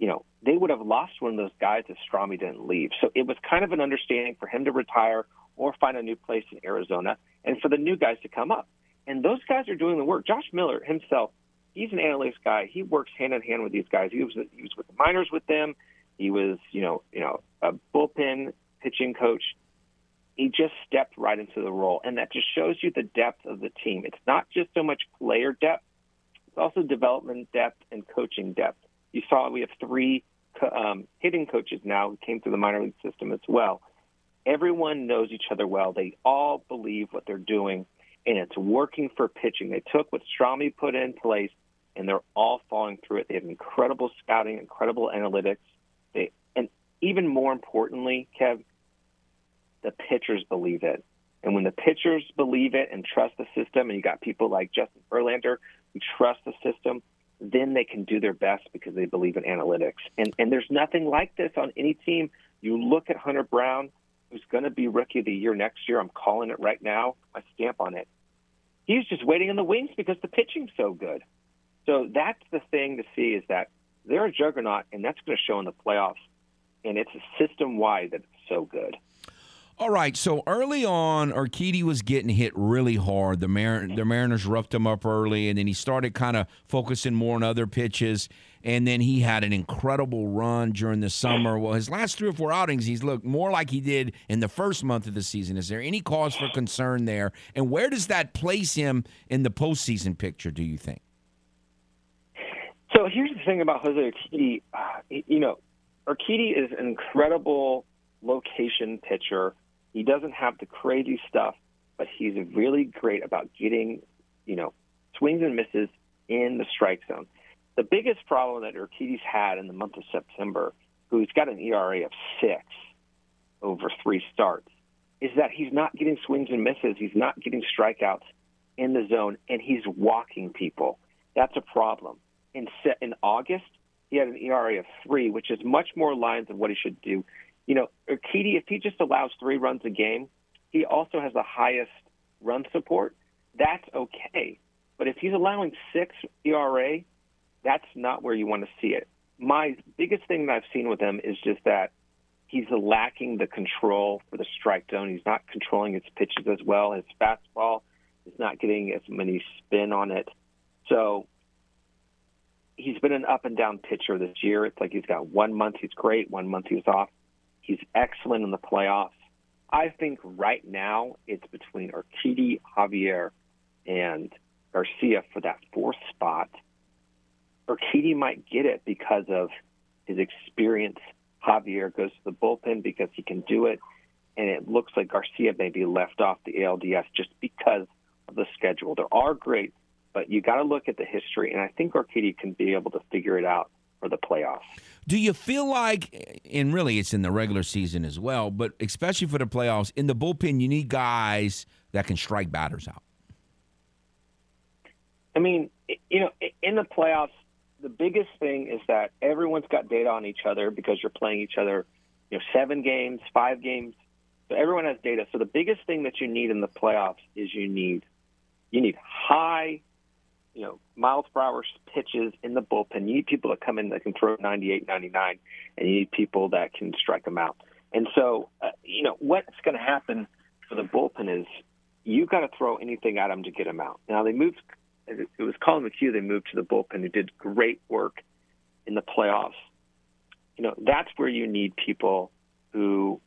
you know, they would have lost one of those guys if Stromy didn't leave. So it was kind of an understanding for him to retire or find a new place in Arizona and for the new guys to come up. And those guys are doing the work. Josh Miller himself, he's an analytics guy. He works hand-in-hand with these guys. He was, he was with the minors with them. He was, you know, you know, a bullpen pitching coach. He just stepped right into the role. And that just shows you the depth of the team. It's not just so much player depth. It's also development depth and coaching depth. You saw we have three um, hitting coaches now who came through the minor league system as well. Everyone knows each other well. They all believe what they're doing, and it's working for pitching. They took what Stromy put in place, and they're all following through it. They have incredible scouting, incredible analytics. They, and even more importantly, Kev, the pitchers believe it. And when the pitchers believe it and trust the system, and you got people like Justin Verlander who trust the system, then they can do their best because they believe in analytics. And and there's nothing like this on any team. You look at Hunter Brown, who's going to be Rookie of the Year next year. I'm calling it right now. I stamp on it. He's just waiting in the wings because the pitching's so good. So that's the thing to see is that they're a juggernaut, and that's going to show in the playoffs. And it's a system-wide that's so good. All right, so early on, Urquidy was getting hit really hard. The, Mar- the Mariners roughed him up early, and then he started kind of focusing more on other pitches, and then he had an incredible run during the summer. Well, his last three or four outings, he's looked more like he did in the first month of the season. Is there any cause for concern there? And where does that place him in the postseason picture, do you think? So here's the thing about Jose Urquidy. Uh, you know, Urquidy is an incredible location pitcher. He doesn't have the crazy stuff, but he's really great about getting, you know, swings and misses in the strike zone. The biggest problem that Urquidy's had in the month of September, who's got an E R A of six over three starts, is that he's not getting swings and misses. He's not getting strikeouts in the zone, and he's walking people. That's a problem. In, in August, he had an E R A of three, which is much more lines of what he should do. You know, Urquidy, if he just allows three runs a game, he also has the highest run support. That's okay. But if he's allowing six E R A, that's not where you want to see it. My biggest thing that I've seen with him is just that he's lacking the control for the strike zone. He's not controlling his pitches as well. His fastball is not getting as many spin on it. So he's been an up-and-down pitcher this year. It's like he's got one month he's great, one month he's off. He's excellent in the playoffs. I think right now it's between Urquidy, Javier, and Garcia for that fourth spot. Urquidy might get it because of his experience. Javier goes to the bullpen because he can do it, and it looks like Garcia may be left off the A L D S just because of the schedule. There are great, but you got to look at the history, and I think Urquidy can be able to figure it out for the playoffs. Do you feel like, and really it's in the regular season as well, but especially for the playoffs, in the bullpen you need guys that can strike batters out? I mean, you know, in the playoffs, the biggest thing is that everyone's got data on each other because you're playing each other, you know, seven games, five games. So everyone has data. So the biggest thing that you need in the playoffs is you need you need high, you know, miles per hour pitches in the bullpen. You need people that come in that can throw ninety-eight, ninety-nine, and you need people that can strike them out. And so, uh, you know, what's going to happen for the bullpen is you got to throw anything at him to get him out. Now, they moved – it was Colin McHugh they moved to the bullpen, who did great work in the playoffs. You know, that's where you need people who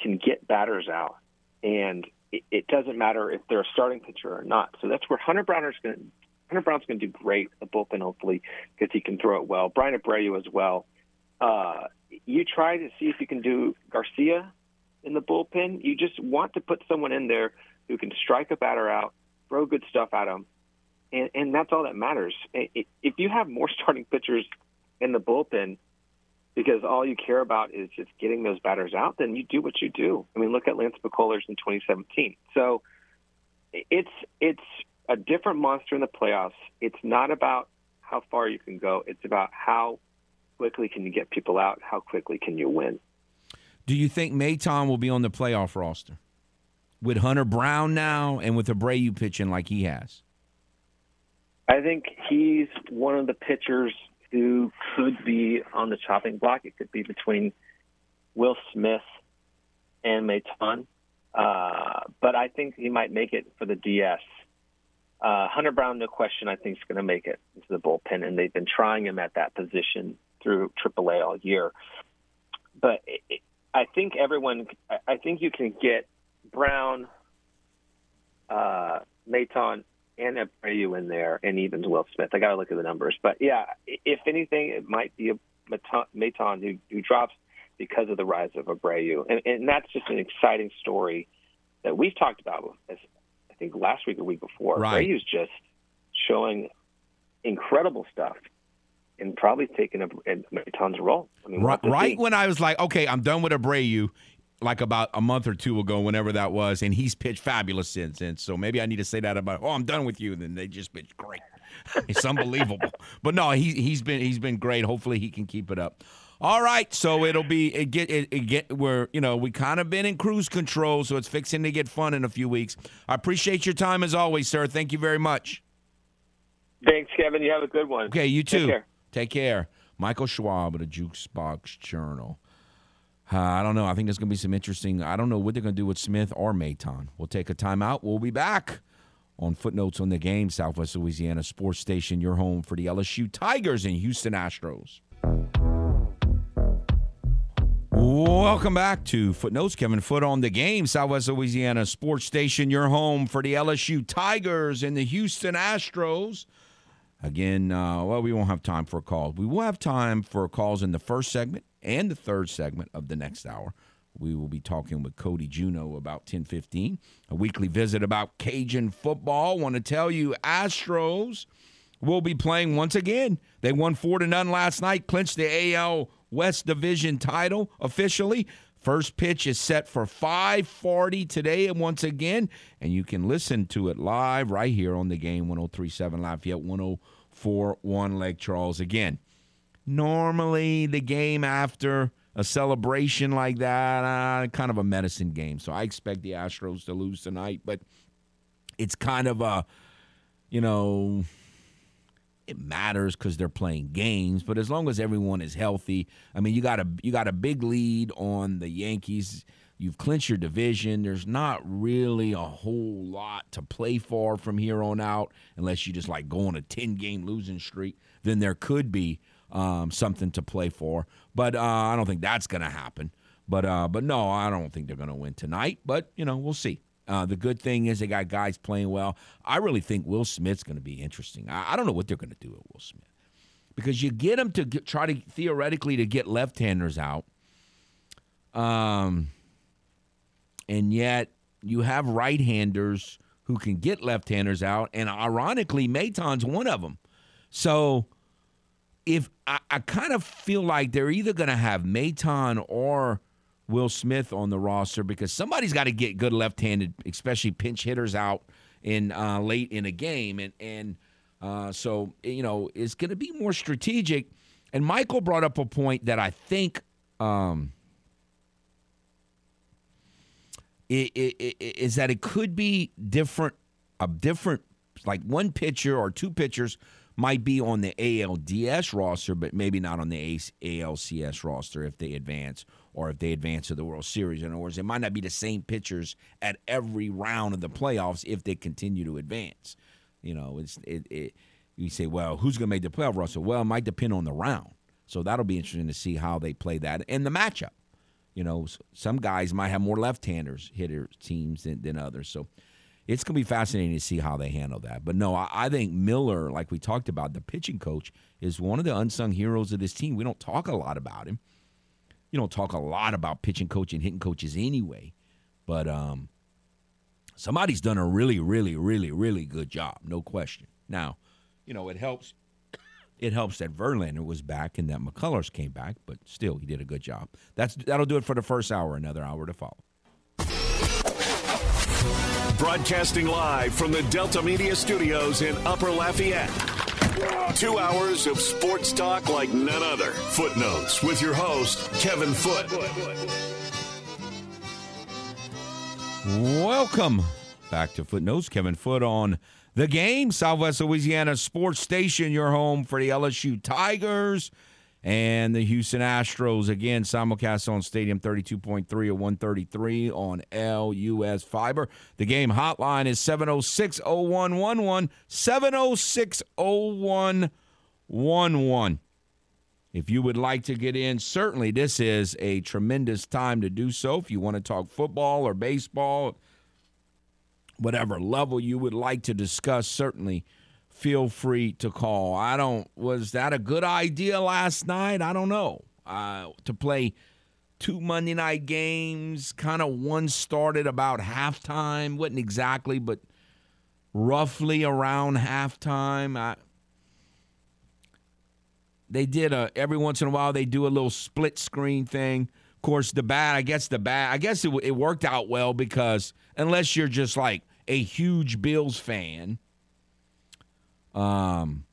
can get batters out, and it, it doesn't matter if they're a starting pitcher or not. So that's where Hunter Brown is going to – Hunter Brown's going to do great at the bullpen, hopefully, because he can throw it well. Brian Abreu as well. Uh, you try to see if you can do Garcia in the bullpen. You just want to put someone in there who can strike a batter out, throw good stuff at him, and, and that's all that matters. It, it, if you have more starting pitchers in the bullpen because all you care about is just getting those batters out, then you do what you do. I mean, look at Lance McCullers in twenty seventeen. So it's it's – a different monster in the playoffs. It's not about how far you can go. It's about how quickly can you get people out, how quickly can you win. Do you think Maton will be on the playoff roster with Hunter Brown now and with Abreu pitching like he has? I think he's one of the pitchers who could be on the chopping block. It could be between Will Smith and Maton. Uh, but I think he might make it for the D S. Uh, Hunter Brown, no question, I think is going to make it into the bullpen, and they've been trying him at that position through triple A all year. But it, it, I think everyone, I think you can get Brown, uh, Maton, and Abreu in there, and even Will Smith. I got to look at the numbers, but yeah, if anything, it might be a Maton, Maton who, who drops because of the rise of Abreu, and, and that's just an exciting story that we've talked about as. I think last week or week before, right. Abreu's just showing incredible stuff and probably taking a, a tons of role. I mean, right right when I was like, okay, I'm done with Abreu, like about a month or two ago, whenever that was, and he's pitched fabulous since. And so maybe I need to say that about, oh, I'm done with you, and then they just pitched great. It's unbelievable. But no, he, he's been he's been great. Hopefully he can keep it up. All right, so it'll be it get it, it get we're you know we kind of been in cruise control, so it's fixing to get fun in a few weeks. I appreciate your time as always, sir. Thank you very much. Thanks, Kevin. You have a good one. Okay, you too. Take care. Take care. Michael Schwab of the Juke's Box Journal. Uh, I don't know. I think there's going to be some interesting. I don't know what they're going to do with Smith or Maton. We'll take a timeout. We'll be back on Footnotes on the Game, Southwest Louisiana Sports Station, your home for the L S U Tigers and Houston Astros. Welcome back to Footnotes. Kevin Foote on the Game, Southwest Louisiana Sports Station, your home for the L S U Tigers and the Houston Astros. Again, uh, well, we won't have time for calls. We will have time for calls in the first segment and the third segment of the next hour. We will be talking with Cody Juneau about ten fifteen, a weekly visit about Cajun football. Want to tell you, Astros will be playing once again. They won four to none last night, clinched the A L West Division title officially. First pitch is set for five forty today and once again, and you can listen to it live right here on the Game, one oh three point seven Lafayette, one oh four point one Lake Charles. Again, normally the game after a celebration like that, uh, kind of a medicine game, so I expect the Astros to lose tonight, but it's kind of a, you know, it matters because they're playing games, but as long as everyone is healthy, I mean, you got a you got a big lead on the Yankees. You've clinched your division. There's not really a whole lot to play for from here on out, unless you just like go on a ten-game losing streak. Then there could be um, something to play for, but uh, I don't think that's going to happen. But uh, but no, I don't think they're going to win tonight. But you know, we'll see. Uh, the good thing is they got guys playing well. I really think Will Smith's going to be interesting. I, I don't know what they're going to do with Will Smith, because you get him to get, try to theoretically to get left-handers out, um, and yet you have right-handers who can get left-handers out, and ironically, Maton's one of them. So if I, I kind of feel like they're either going to have Maton or Will Smith on the roster, because somebody's got to get good left-handed, especially pinch hitters, out in uh, late in a game. And and uh, so, you know, it's going to be more strategic. And Michael brought up a point that I think um, it, it, it, is that it could be different, a different, like one pitcher or two pitchers might be on the A L D S roster, but maybe not on the A L C S roster if they advance, or if they advance to the World Series. In other words, it might not be the same pitchers at every round of the playoffs if they continue to advance. You know, it's it. it you say, well, who's going to make the playoff, Russell? Well, it might depend on the round. So that'll be interesting to see how they play that and the matchup. You know, some guys might have more left-handers hitter teams than, than others. So it's going to be fascinating to see how they handle that. But, no, I, I think Miller, like we talked about, the pitching coach, is one of the unsung heroes of this team. We don't talk a lot about him. You don't talk a lot about pitching coach and hitting coaches anyway, but um, somebody's done a really, really, really, really good job, no question. Now, you know, it helps. It helps that Verlander was back and that McCullers came back, but still, he did a good job. That's that'll do it for the first hour. Another hour to follow. Broadcasting live from the Delta Media Studios in Upper Lafayette. Two hours of sports talk like none other. Footnotes with your host, Kevin Foote. Welcome back to Footnotes. Kevin Foote on The Game, Southwest Louisiana Sports Station, your home for the L S U Tigers and the Houston Astros. Again, simulcast on Stadium thirty-two point three or one thirty-three on L U S Fiber. The Game hotline is seven oh six, oh one one one, seven oh six, oh one one one. If you would like to get in, certainly this is a tremendous time to do so. If you want to talk football or baseball, whatever level you would like to discuss, certainly feel free to call. I don't, was that a good idea last night? I don't know. Uh, to play two Monday night games, kind of one started about halftime. Wasn't exactly, but roughly around halftime. I, they did a, every once in a while, they do a little split screen thing. Of course, the bat, I guess the bat, I guess it, it worked out well because unless you're just like a huge Bills fan, um,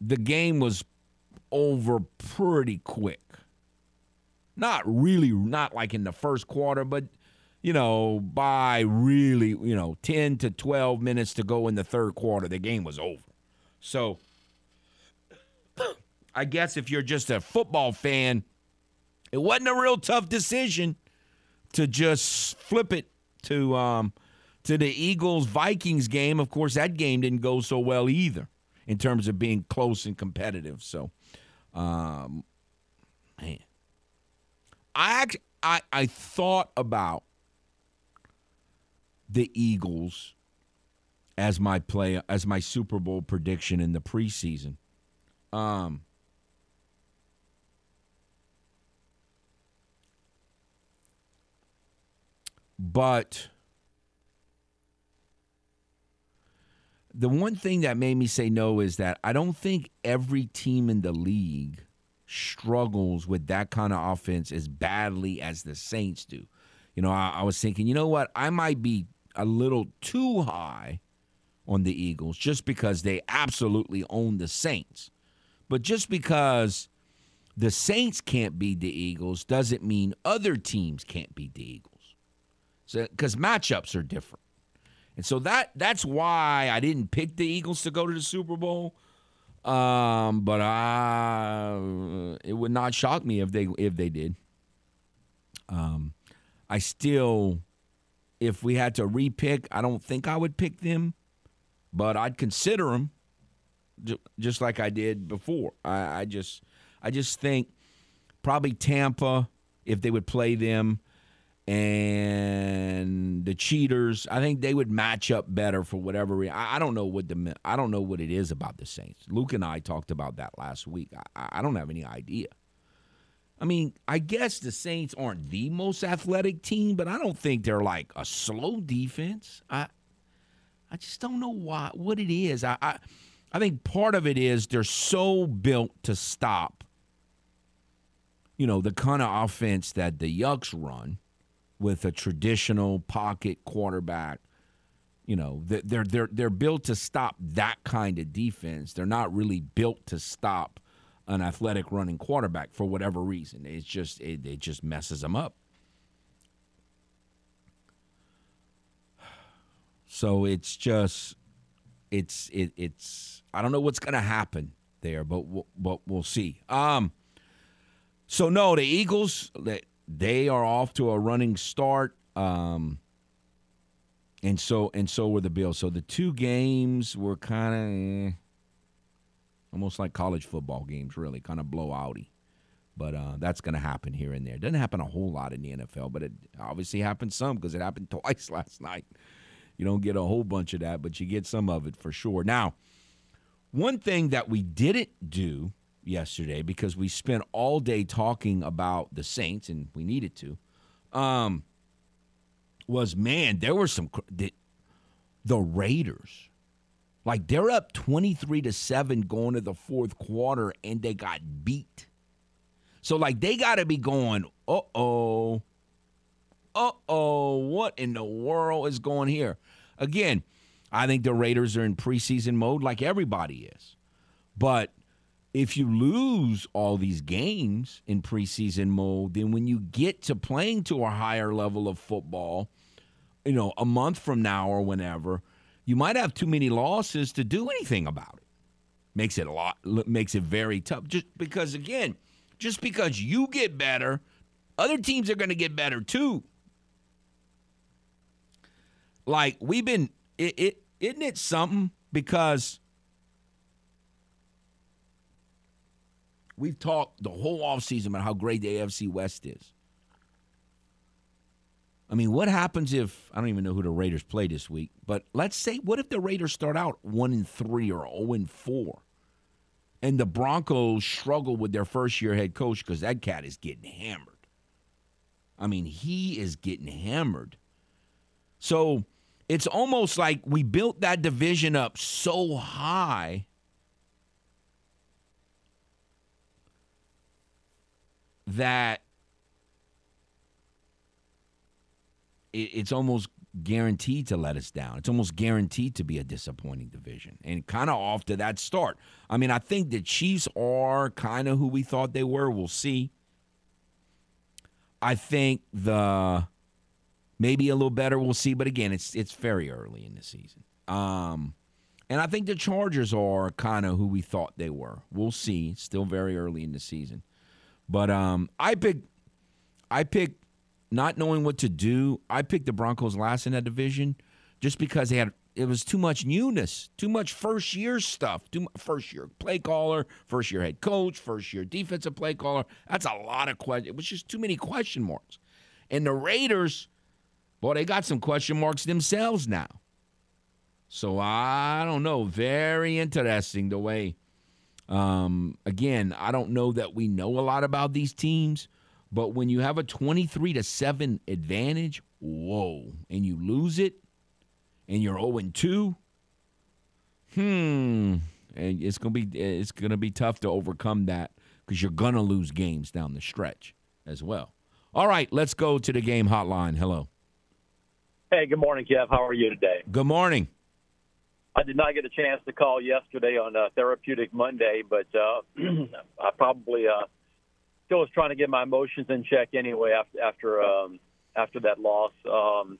the game was over pretty quick. Not really, not like in the first quarter, but, you know, by really, you know, ten to twelve minutes to go in the third quarter, the game was over. So I guess if you're just a football fan, it wasn't a real tough decision to just flip it to um, to the Eagles-Vikings game. Of course, that game didn't go so well either in terms of being close and competitive. So, um, man, I, act, I I thought about the Eagles as my play as my Super Bowl prediction in the preseason. Um. But the one thing that made me say no is that I don't think every team in the league struggles with that kind of offense as badly as the Saints do. You know, I, I was thinking, you know what? I might be a little too high on the Eagles just because they absolutely own the Saints. But just because the Saints can't beat the Eagles doesn't mean other teams can't beat the Eagles. Because so, matchups are different. And so that that's why I didn't pick the Eagles to go to the Super Bowl. Um, but I, it would not shock me if they if they did. Um, I still, if we had to repick, I don't think I would pick them. But I'd consider them, just like I did before. I, I just I just think probably Tampa, if they would play them, and the Cheaters, I think they would match up better for whatever reason. I, I don't know what the I don't know what it is about the Saints. Luke and I talked about that last week. I, I don't have any idea. I mean, I guess the Saints aren't the most athletic team, but I don't think they're like a slow defense. I I just don't know why what it is. I I, I think part of it is they're so built to stop, you know, the kind of offense that the Yucks run. With a traditional pocket quarterback, you know, they're they're they're built to stop that kind of defense. They're not really built to stop an athletic running quarterback for whatever reason. It's just it, it just messes them up. So it's just it's it it's I don't know what's going to happen there, but we'll, but we'll see. Um So, no, the Eagles, they are off to a running start, um, and so and so were the Bills. So the two games were kind of eh, almost like college football games, really, kind of blowouty. But uh, that's going to happen here and there. It doesn't happen a whole lot in the N F L, but it obviously happened some because it happened twice last night. You don't get a whole bunch of that, but you get some of it for sure. Now, one thing that we didn't do yesterday, because we spent all day talking about the Saints, and we needed to, um, was, man, there were some the, the Raiders. Like, they're up twenty-three to seven going to the fourth quarter, and they got beat. So, like, they got to be going, uh-oh, uh-oh, what in the world is going here? Again, I think the Raiders are in preseason mode like everybody is. But if you lose all these games in preseason mode, then when you get to playing to a higher level of football, you know, a month from now or whenever, you might have too many losses to do anything about it. Makes it a lot, makes it very tough. Just because, again, just because you get better, other teams are going to get better too. Like, we've been, it, it, isn't it something? Because we've talked the whole offseason about how great the A F C West is. I mean, what happens if, I don't even know who the Raiders play this week, but let's say, what if the Raiders start out one and three or oh and four and the Broncos struggle with their first-year head coach because that cat is getting hammered? I mean, he is getting hammered. So it's almost like we built that division up so high that it's almost guaranteed to let us down. It's almost guaranteed to be a disappointing division. And kind of off to that start. I mean, I think the Chiefs are kind of who we thought they were. We'll see. I think the maybe a little better. We'll see. But, again, it's it's very early in the season. Um, and I think the Chargers are kind of who we thought they were. We'll see. Still very early in the season. But um, I picked, I pick, not knowing what to do, I picked the Broncos last in that division just because they had it was too much newness, too much first-year stuff, too much first-year play caller, first-year head coach, first-year defensive play caller. That's a lot of questions. It was just too many question marks. And the Raiders, boy, they got some question marks themselves now. So I don't know. Very interesting the way. Um, again, I don't know that we know a lot about these teams, but when you have a twenty-three to seven advantage, whoa, and you lose it, and you're oh and two, hmm, and it's gonna be it's gonna be tough to overcome that because you're gonna lose games down the stretch as well. All right, let's go to the game hotline. Hello. Hey, good morning, Jeff. How are you today? Good morning. I did not get a chance to call yesterday on uh, Therapeutic Monday, but uh, I probably uh, still was trying to get my emotions in check anyway after after, um, after that loss. Um,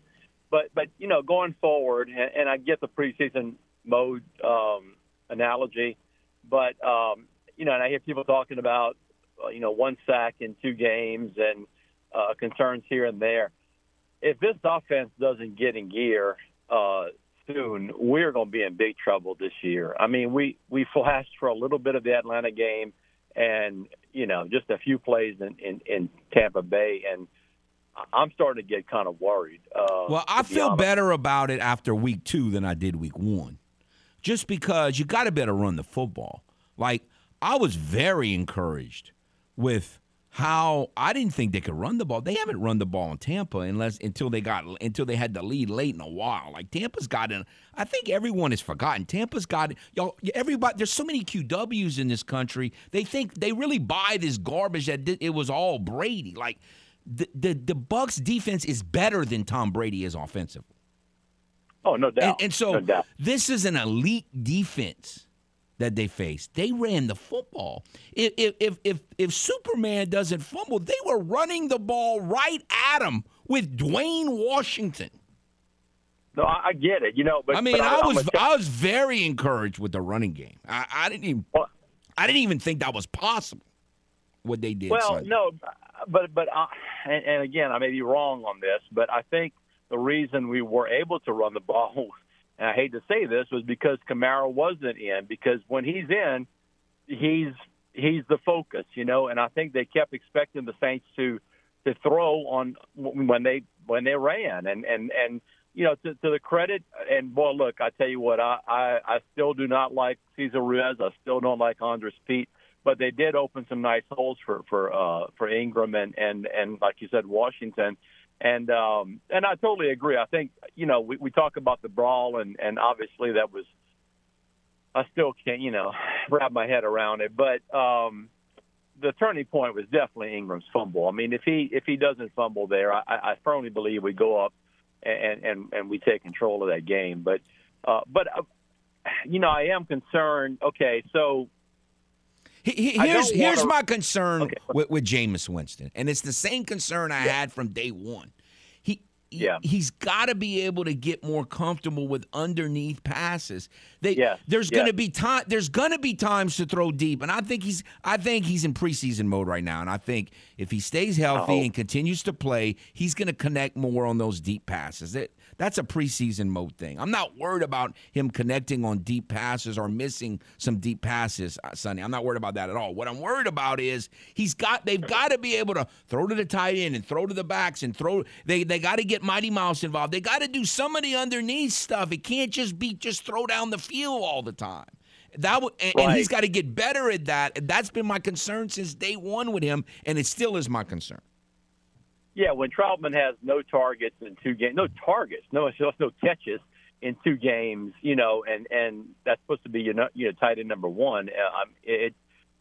but, but you know, going forward, and, and I get the preseason mode um, analogy, but, um, you know, and I hear people talking about, uh, you know, one sack in two games and uh, concerns here and there. If this offense doesn't get in gear uh soon, we're going to be in big trouble this year. I mean, we, we flashed for a little bit of the Atlanta game and, you know, just a few plays in, in, in Tampa Bay, and I'm starting to get kind of worried. Uh, well, I feel better about it after week two than I did week one, just because you got to better run the football. Like, I was very encouraged with how I didn't think they could run the ball. They haven't run the ball in Tampa unless until they got until they had the lead late in a while. Like, Tampa's gotten, I think everyone has forgotten. Tampa's got y'all. Everybody, there's so many Q Ws in this country. They think they really buy this garbage that it was all Brady. Like, the the, the Bucks defense is better than Tom Brady is offensively. Oh, no doubt. And, and so no doubt. This is an elite defense that they faced. They ran the football. If, if if if Superman doesn't fumble, they were running the ball right at him with Dwayne Washington. No, I get it. You know, but I mean, but I, I was a... I was very encouraged with the running game. I, I didn't even well, I didn't even think that was possible. what they did. Well, Sunday. no, but but I, and, and again, I may be wrong on this, but I think the reason we were able to run the ball, and I hate to say this, was because Camaro wasn't in. Because when he's in, he's he's the focus, you know. And I think they kept expecting the Saints to to throw on when they when they ran, and and and. You know, to, to the credit, and, boy, look, I tell you what, I, I, I still do not like Cesar Ruiz. I still don't like Andres Pete, but they did open some nice holes for for, uh, for Ingram and, and, and, like you said, Washington. And um, and I totally agree. I think, you know, we, we talk about the brawl, and, and obviously that was – I still can't, you know, wrap my head around it. But um, the turning point was definitely Ingram's fumble. I mean, if he if he doesn't fumble there, I, I firmly believe we go up. And, and and we take control of that game. But, uh, but uh, you know, I am concerned. Okay, so. He, he, here's here's wanna... my concern okay. with, with Jameis Winston, and it's the same concern I yeah. had from day one. He, he yeah. he's got to be able to get more comfortable with underneath passes. They, yeah. There's yeah. gonna be time. There's gonna be times to throw deep, and I think he's I think he's in preseason mode right now, and I think if he stays healthy and continues to play, he's gonna connect more on those deep passes. It, that's a preseason mode thing. I'm not worried about him connecting on deep passes or missing some deep passes, Sonny. I'm not worried about that at all. What I'm worried about is he's got they've got to be able to throw to the tight end and throw to the backs and throw. They they got to get Mighty Mouse involved. They got to do some of the underneath stuff. It can't just be just throw down the field all the time. That would, and, right. and he's got to get better at that. That's been my concern since day one with him, and it still is my concern. Yeah, when Troutman has no targets in two games, no targets, no no catches in two games, you know, and, and that's supposed to be your you know tight end number one. Um, it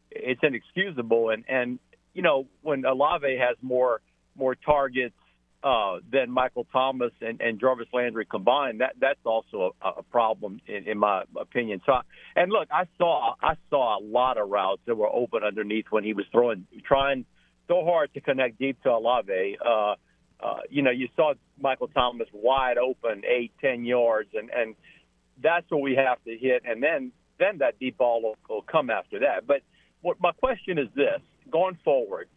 it's inexcusable, and, and you know when Alave has more more targets uh, than Michael Thomas and, and Jarvis Landry combined, that that's also a, a problem in, in my opinion. So, I, and look, I saw I saw a lot of routes that were open underneath when he was throwing trying. So hard to connect deep to Alave. Uh, uh, you know, you saw Michael Thomas wide open, eight, ten yards, and, and that's what we have to hit. And then, then that deep ball will, will come after that. But what my question is this: going forward,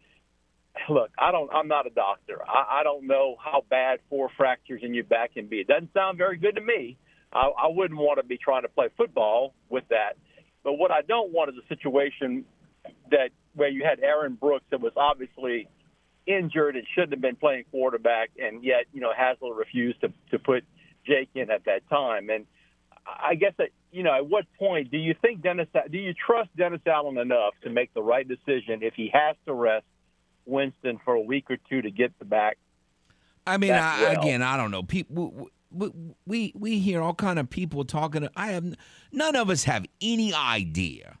look, I don't. I'm not a doctor. I, I don't know how bad four fractures in your back can be. It doesn't sound very good to me. I, I wouldn't want to be trying to play football with that. But what I don't want is a situation that. Where you had Aaron Brooks that was obviously injured and shouldn't have been playing quarterback, and yet, you know, Hasler refused to, to put Jake in at that time. And I guess that, you know, at what point do you think Dennis, do you trust Dennis Allen enough to make the right decision if he has to rest Winston for a week or two to get the back? I mean, I, well? again, I don't know. People, we, we, we hear all kind of people talking. I have none of us have any idea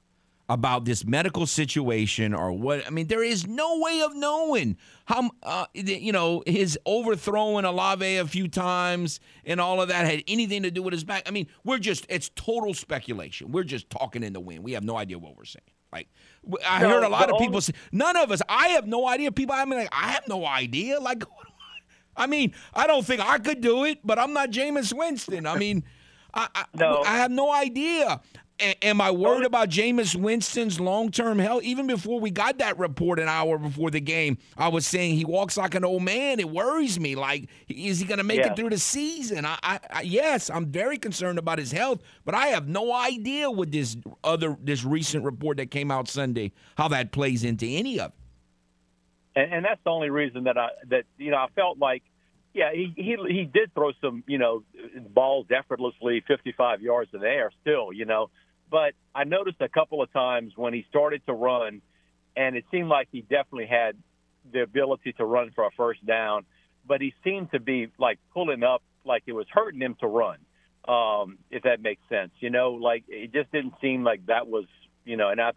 about this medical situation or what. I mean, there is no way of knowing how, uh, you know, his overthrowing Alave a few times and all of that had anything to do with his back. I mean, we're just, it's total speculation. We're just talking in the wind. We have no idea what we're saying. Like, I no, heard a lot of people only- say, none of us, I have no idea. People, I mean, like, I have no idea. Like, I mean, I don't think I could do it, but I'm not Jameis Winston. I mean, I, I, no. I have no idea. A- am I worried about Jameis Winston's long-term health? Even before we got that report an hour before the game, I was saying he walks like an old man. It worries me. Like, is he going to make yeah. it through the season? I, I, I, yes, I'm very concerned about his health, but I have no idea with this other this recent report that came out Sunday how that plays into any of it. And, and that's the only reason that I that you know I felt like. Yeah, he, he he did throw some, you know, balls effortlessly fifty-five yards in the air still, you know. But I noticed a couple of times when he started to run, and it seemed like he definitely had the ability to run for a first down, but he seemed to be, like, pulling up like it was hurting him to run, um, if that makes sense. You know, like, it just didn't seem like that was, you know, and I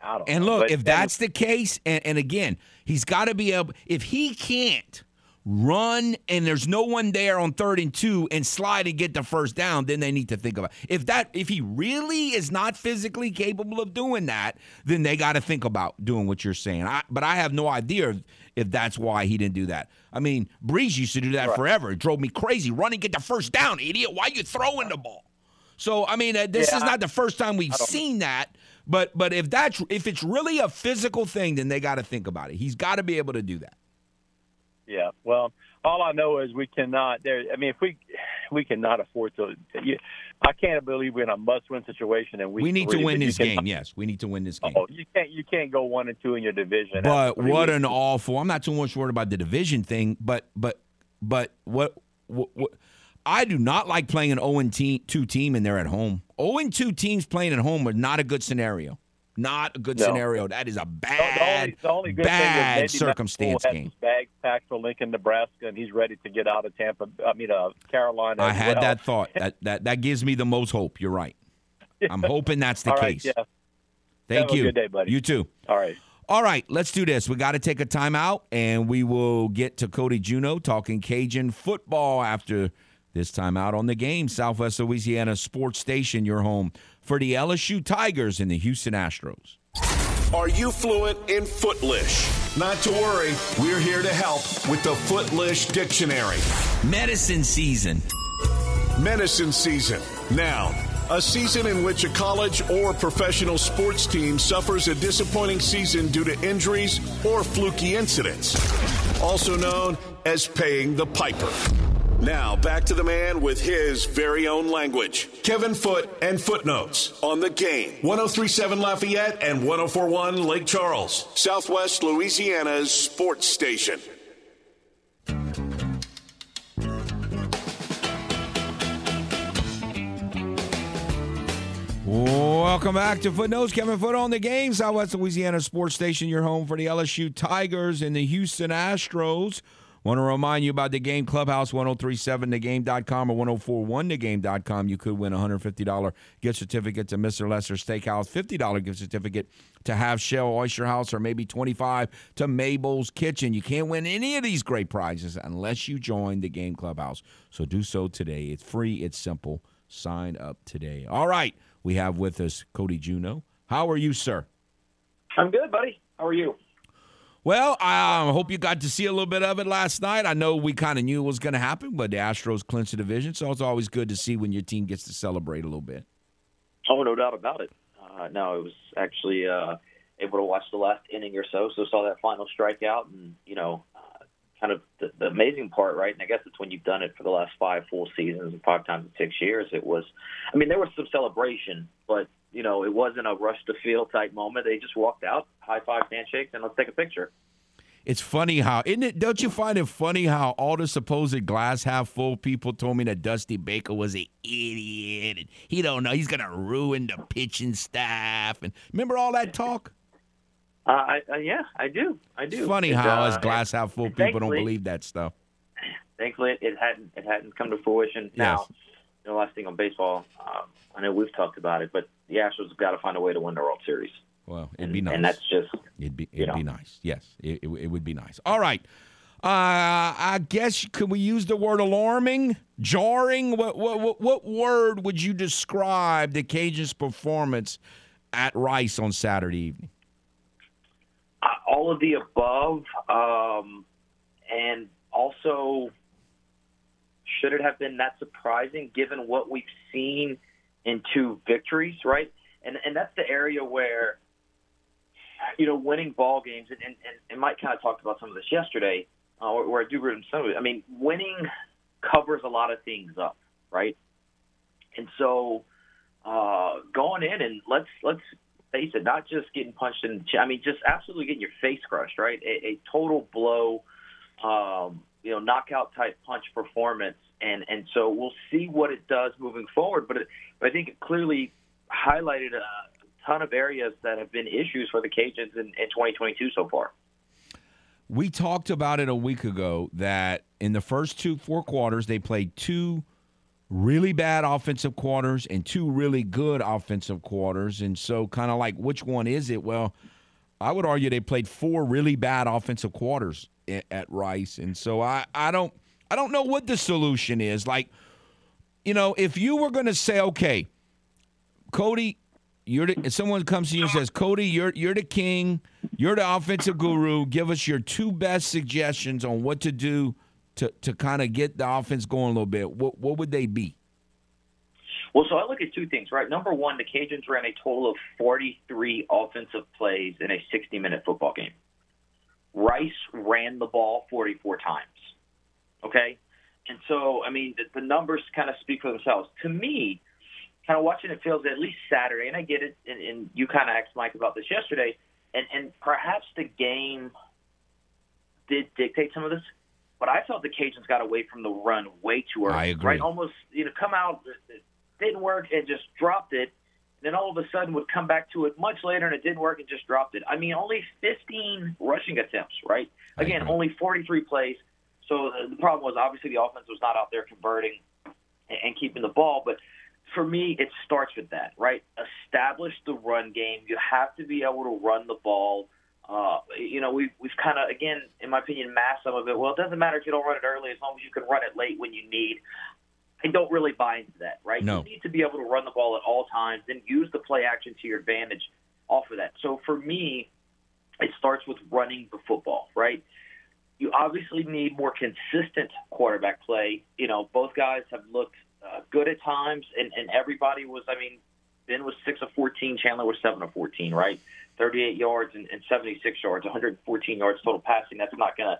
I don't know. And look, but, if that's the case, and, and again, he's got to be able – if he can't run and there's no one there on third and two and slide and get the first down, then they need to think about it. If that if he really is not physically capable of doing that, then they got to think about doing what you're saying. I, but I have no idea if, if that's why he didn't do that. I mean, Breeze used to do that right. forever. It drove me crazy. Run and get the first down, idiot. Why are you throwing the ball? So, I mean, uh, this yeah, is not the first time we've seen that. But but if that's if it's really a physical thing, then they got to think about it. He's got to be able to do that. Yeah. Well, all I know is we cannot. There. I mean, if we we cannot afford to. You, I can't believe we're in a must-win situation, and we we need three, to win this cannot, game. Yes, we need to win this game. Oh, you can't you can't go one and two in your division. But what an awful. I'm not too much worried about the division thing, but but but what what. what I do not like playing an oh and two team and they're at home. oh and two teams playing at home are not a good scenario. Not a good no. scenario. That is a bad, no, the only, the only good bad circumstance game. His bags packed for Lincoln, Nebraska, and he's ready to get out of Tampa. I mean, uh, Carolina. I had well. that thought. That, that that gives me the most hope. You're right. I'm hoping that's the All case. Right, yeah. Thank Have you. Have a good day, buddy. You too. All right. All right, let's do this. We got to take a timeout, and we will get to Cody Juneau talking Cajun football after this time out on the game, Southwest Louisiana Sports Station, your home for the L S U Tigers and the Houston Astros. Are you fluent in Footlish? Not to worry, we're here to help with the Footlish Dictionary. Medicine season. Medicine season. Now, a season in which a college or professional sports team suffers a disappointing season due to injuries or fluky incidents, also known as paying the piper. Now, back to the man with his very own language. Kevin Foote and Footnotes on the game. one oh three point seven Lafayette and one oh four point one Lake Charles, Southwest Louisiana's sports station. Welcome back to Footnotes. Kevin Foote on the game, Southwest Louisiana sports station, your home for the L S U Tigers and the Houston Astros. Want to remind you about the game Clubhouse, ten thirty-seven the game dot com or ten forty-one the game dot com. You could win a one hundred fifty dollars gift certificate to Mister Lester's Steakhouse, fifty dollars gift certificate to Half Shell Oyster House, or maybe twenty-five dollars to Mabel's Kitchen. You can't win any of these great prizes unless you join the game Clubhouse. So do so today. It's free. It's simple. Sign up today. All right. We have with us Cody Juneau. How are you, sir? I'm good, buddy. How are you? Well, I hope you got to see a little bit of it last night. I know we kind of knew it was going to happen, but the Astros clinched the division, so it's always good to see when your team gets to celebrate a little bit. Oh, no doubt about it. Uh, no, I was actually uh, able to watch the last inning or so, so saw that final strikeout. And, you know, uh, kind of the, the amazing part, right, and I guess it's when you've done it for the last five full seasons and five times in six years, it was – I mean, there was some celebration, but – you know, it wasn't a rush-to-field type moment. They just walked out, high-five, handshakes, and let's take a picture. It's funny how, isn't it? Don't you find it funny how all the supposed glass half full people told me that Dusty Baker was an idiot and he don't know, he's gonna ruin the pitching staff. And remember all that talk? Uh, I, uh, yeah, I do. I do. It's funny it's, how uh, us glass half full people don't believe that stuff. Thankfully, it hadn't it hadn't come to fruition. Yes. Now, the last thing on baseball, um, I know we've talked about it, but the Astros have got to find a way to win the World Series. Well, it'd and, be nice. And that's just it'd be it'd you know. be nice. Yes, it, it it would be nice. All right, uh, I guess could we use the word alarming, jarring? What what what, what word would you describe the Cajuns' performance at Rice on Saturday evening? Uh, all of the above, um, and also, should it have been that surprising given what we've seen in two victories, right? And and that's the area where, you know, winning ball games, and, and, and Mike kind of talked about some of this yesterday, uh, where, where I do root some of it. I mean, winning covers a lot of things up, right? And so uh, going in and let's let's face it, not just getting punched in the chest, I mean, just absolutely getting your face crushed, right? A, a total blow, um, you know, knockout-type punch performance. And and so we'll see what it does moving forward. But, it, but I think it clearly highlighted a ton of areas that have been issues for the Cajuns in, in twenty twenty-two so far. We talked about it a week ago that in the first two, four quarters, they played two really bad offensive quarters and two really good offensive quarters. And so kind of like, which one is it? Well, I would argue they played four really bad offensive quarters at, at Rice. And so I, I don't – I don't know what the solution is. Like, you know, if you were going to say, okay, Cody, you're the, if someone comes to you and says, Cody, you're you're the king, you're the offensive guru, give us your two best suggestions on what to do to, to kind of get the offense going a little bit, what what would they be? Well, so I look at two things, right? Number one, the Cajuns ran a total of forty-three offensive plays in a sixty-minute football game. Rice ran the ball forty-four times, okay? And so, I mean, the, the numbers kind of speak for themselves. To me, kind of watching it feels at least Saturday, and I get it, and, and you kind of asked Mike about this yesterday, and, and perhaps the game did dictate some of this, but I felt the Cajuns got away from the run way too early. I agree. Right? Almost, you know, come out – didn't work and just dropped it, and then all of a sudden would come back to it much later and it didn't work and just dropped it. I mean, only fifteen rushing attempts, right? Again, only forty-three plays. So the problem was obviously the offense was not out there converting and keeping the ball. But for me, it starts with that, right? Establish the run game. You have to be able to run the ball. Uh, you know, we've, we've kind of, again, in my opinion, masked some of it. Well, it doesn't matter if you don't run it early as long as you can run it late when you need. I don't really buy into that, right? No. You need to be able to run the ball at all times and use the play action to your advantage off of that. So for me, it starts with running the football, right? You obviously need more consistent quarterback play. You know, both guys have looked uh, good at times, and, and everybody was, I mean, Ben was six of fourteen, Chandler was seven of fourteen, right? thirty-eight yards and, and seventy-six yards, one hundred fourteen yards total passing. That's not going to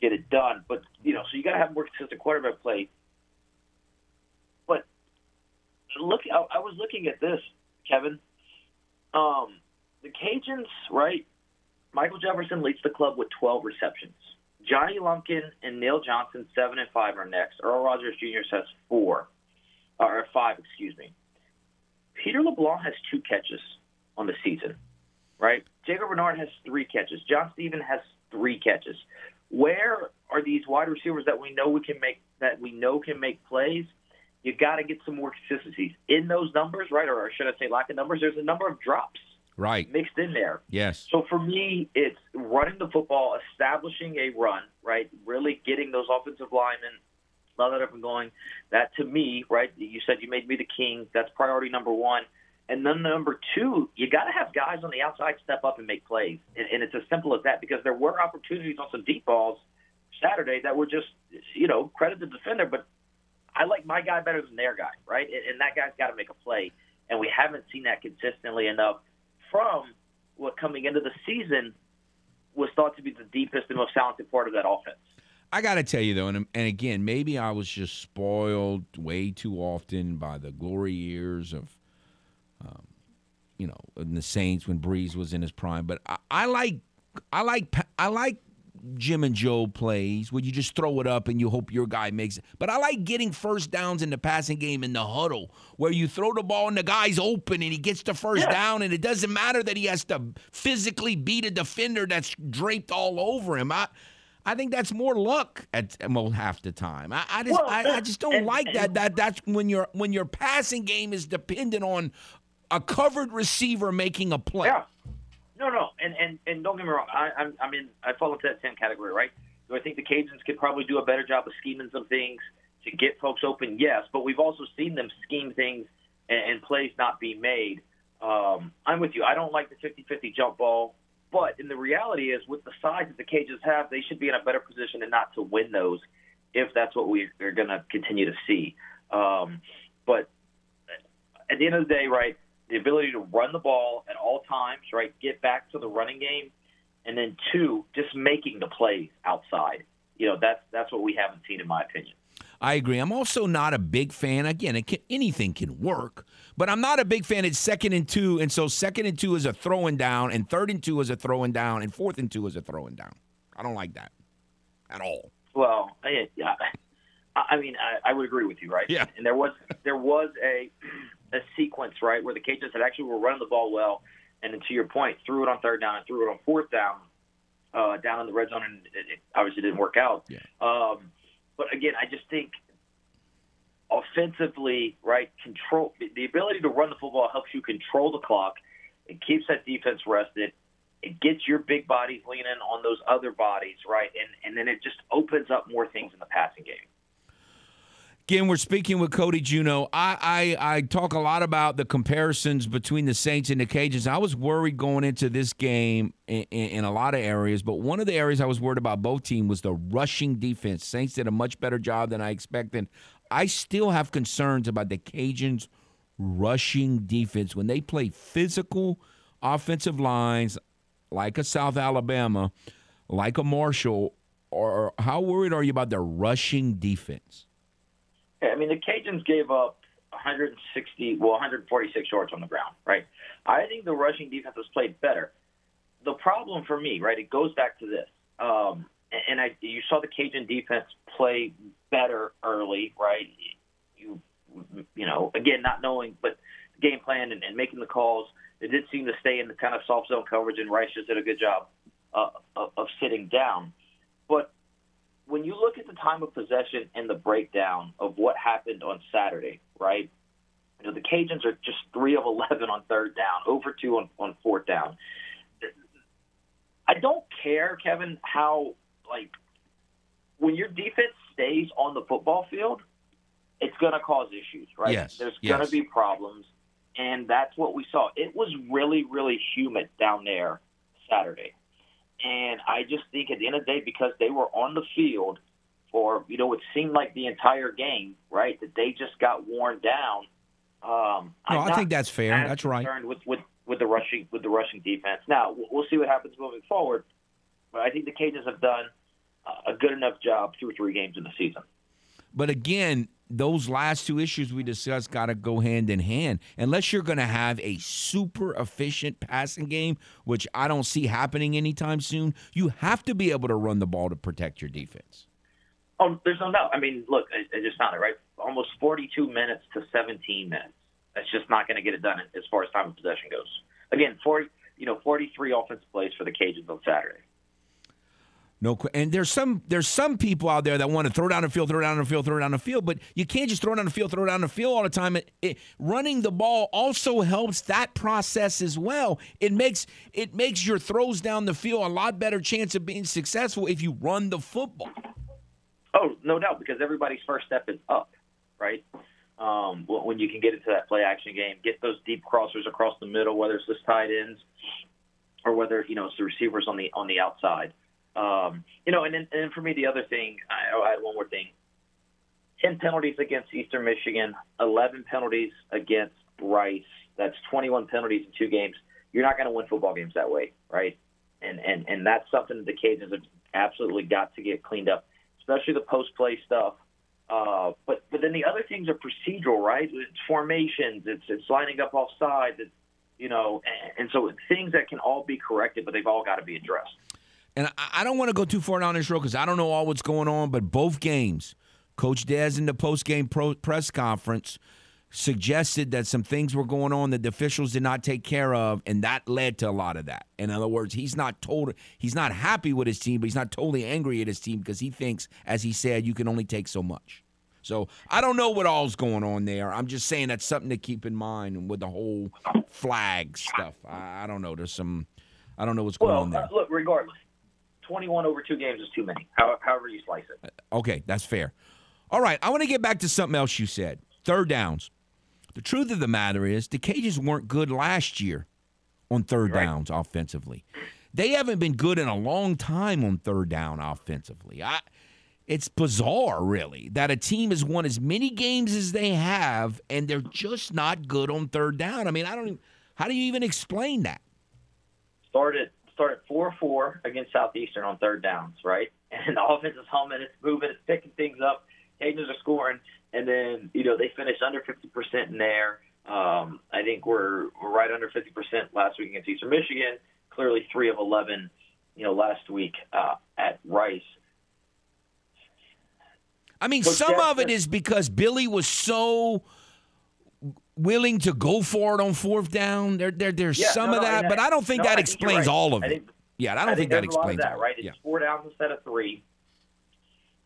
get it done. But, you know, so you got to have more consistent quarterback play. Look, I was looking at this, Kevin. Um, the Cajuns, right? Michael Jefferson leads the club with twelve receptions. Johnny Lumpkin and Neil Johnson, seven and five, are next. Earl Rogers Junior has four, or five, excuse me. Peter LeBlanc has two catches on the season, right? Jacob Bernard has three catches. John Steven has three catches. Where are these wide receivers that we know we can make that we know can make plays? You got to get some more consistencies in those numbers, right? Or should I say lack of numbers? There's a number of drops right, mixed in there. Yes. So for me, it's running the football, establishing a run, right? Really getting those offensive linemen leveled up and going. That to me, right? You said you made me the king. That's priority number one. And then number two, you got to have guys on the outside step up and make plays. And, and it's as simple as that because there were opportunities on some deep balls Saturday that were just, you know, credit the defender, but I like my guy better than their guy, right? And that guy's got to make a play. And we haven't seen that consistently enough from what coming into the season was thought to be the deepest and most talented part of that offense. I got to tell you, though, and, and again, maybe I was just spoiled way too often by the glory years of, um, you know, in the Saints when Breeze was in his prime. But I, I like, I like, I like. Jim and Joe plays where you just throw it up and you hope your guy makes it. But I like getting first downs in the passing game in the huddle where you throw the ball and the guy's open and he gets the first yeah. down and it doesn't matter that he has to physically beat a defender that's draped all over him. I I think that's more luck at well, half the time. I, I just well, I, I just don't and, like and, that. That that's when your when your passing game is dependent on a covered receiver making a play. Yeah. No, no, and, and, and don't get me wrong. I I'm, I'm in, I fall into that same category, right? So I think the Cajuns could probably do a better job of scheming some things to get folks open, yes, but we've also seen them scheme things and, and plays not be made. Um, I'm with you. I don't like the fifty-fifty jump ball, but in the reality is with the size that the Cajuns have, they should be in a better position and not to win those if that's what we are going to continue to see. Um, but at the end of the day, right, the ability to run the ball at all times, right, get back to the running game, and then, two, just making the plays outside. You know, that's that's what we haven't seen in my opinion. I agree. I'm also not a big fan. Again, it can, anything can work, but I'm not a big fan. It's second and two, and so second and two is a throwing down, and third and two is a throwing down, and fourth and two is a throwing down. I don't like that at all. Well, I, I mean, I, I would agree with you, right? Yeah. And there was there was a – a sequence, right, where the Cajuns had actually were running the ball well, and then to your point, threw it on third down and threw it on fourth down, uh, down in the red zone, and it, it obviously didn't work out. Yeah. Um, but, again, I just think offensively, right, control the ability to run the football helps you control the clock. It keeps that defense rested. It gets your big bodies leaning on those other bodies, right, and, and then it just opens up more things in the passing game. Again, we're speaking with Cody Juneau. I, I I talk a lot about the comparisons between the Saints and the Cajuns. I was worried going into this game in, in, in a lot of areas, but one of the areas I was worried about both teams was the rushing defense. Saints did a much better job than I expected. I still have concerns about the Cajuns' rushing defense. When they play physical offensive lines like a South Alabama, like a Marshall, or how worried are you about their rushing defense? Yeah, I mean, the Cajuns gave up one hundred sixty, well, one hundred forty-six yards on the ground, right? I think the rushing defense was played better. The problem for me, right, it goes back to this. Um, and I, you saw the Cajun defense play better early, right? You, you know, again, not knowing, but the game plan and, and making the calls, it did seem to stay in the kind of soft zone coverage, and Rice just did a good job uh, of, of sitting down. But when you look at the time of possession and the breakdown of what happened on Saturday, right, you know, the Cajuns are just three of eleven on third down, over two on, on fourth down. I don't care, Kevin, how, like, when your defense stays on the football field, it's going to cause issues, right? Yes, There's yes. going to be problems, and that's what we saw. It was really, really humid down there Saturday. And I just think at the end of the day, because they were on the field for, you know, it seemed like the entire game, right, that they just got worn down. Um, no, I'm I think that's fair. That's right. With, with, with the rushing with the rushing defense. Now, we'll see what happens moving forward. But I think the Cajuns have done a good enough job two or three games in the season. But, again, those last two issues we discussed got to go hand in hand. Unless you're going to have a super efficient passing game, which I don't see happening anytime soon, you have to be able to run the ball to protect your defense. Oh, there's no doubt. I mean, look, I, I just found it, right? Almost forty-two minutes to seventeen minutes. That's just not going to get it done as far as time of possession goes. Again, forty, you know, forty-three offensive plays for the Cajuns on Saturday. No, and there's some there's some people out there that want to throw down the field, throw down the field, throw down the field, but you can't just throw down the field, throw down the field all the time. It, it, running the ball also helps that process as well. It makes it makes your throws down the field a lot better chance of being successful if you run the football. Oh, no doubt, because everybody's first step is up, right? Um, when you can get into that play action game, get those deep crossers across the middle, whether it's just tight ends or whether you know it's the receivers on the on the outside. Um, you know, and then and for me, the other thing, I, I had one more thing. ten penalties against Eastern Michigan, eleven penalties against Rice. That's twenty-one penalties in two games. You're not going to win football games that way, right? And, and and that's something that the Cajuns have absolutely got to get cleaned up, especially the post-play stuff. Uh, but but then the other things are procedural, right? It's formations. It's it's lining up off sides. It's, you know, and, and so things that can all be corrected, but they've all got to be addressed. And I don't want to go too far down this road because I don't know all what's going on, but both games, Coach Dez in the post-game pro- press conference suggested that some things were going on that the officials did not take care of, and that led to a lot of that. In other words, he's not told, he's not happy with his team, but he's not totally angry at his team because he thinks, as he said, you can only take so much. So I don't know what all's going on there. I'm just saying that's something to keep in mind with the whole flag stuff. I, I don't know. There's some – I don't know what's going well, on there. Uh, look, regardless. twenty-one over two games is too many, however you slice it. Okay, that's fair. All right, I want to get back to something else you said, third downs. The truth of the matter is the Cajuns weren't good last year on third right. downs offensively. They haven't been good in a long time on third down offensively. I, it's bizarre, really, that a team has won as many games as they have, and they're just not good on third down. I mean, I don't even, how do you even explain that? Started. Started four four against Southeastern on third downs, right? And the offense is humming, it's moving, it's picking things up. Cajuns are scoring, and then, you know, they finished under fifty percent in there. Um, I think we're, we're right under fifty percent last week against Eastern Michigan, clearly three of eleven, you know, last week uh, at Rice. I mean, so some of it is because Billy was so – willing to go for it on fourth down. There, there, there's yeah, some no, of that, no, but I don't think no, that I explains think right. all of it. I think, yeah, I don't I think, think that explains a lot of that, right? It's yeah. four downs instead of three.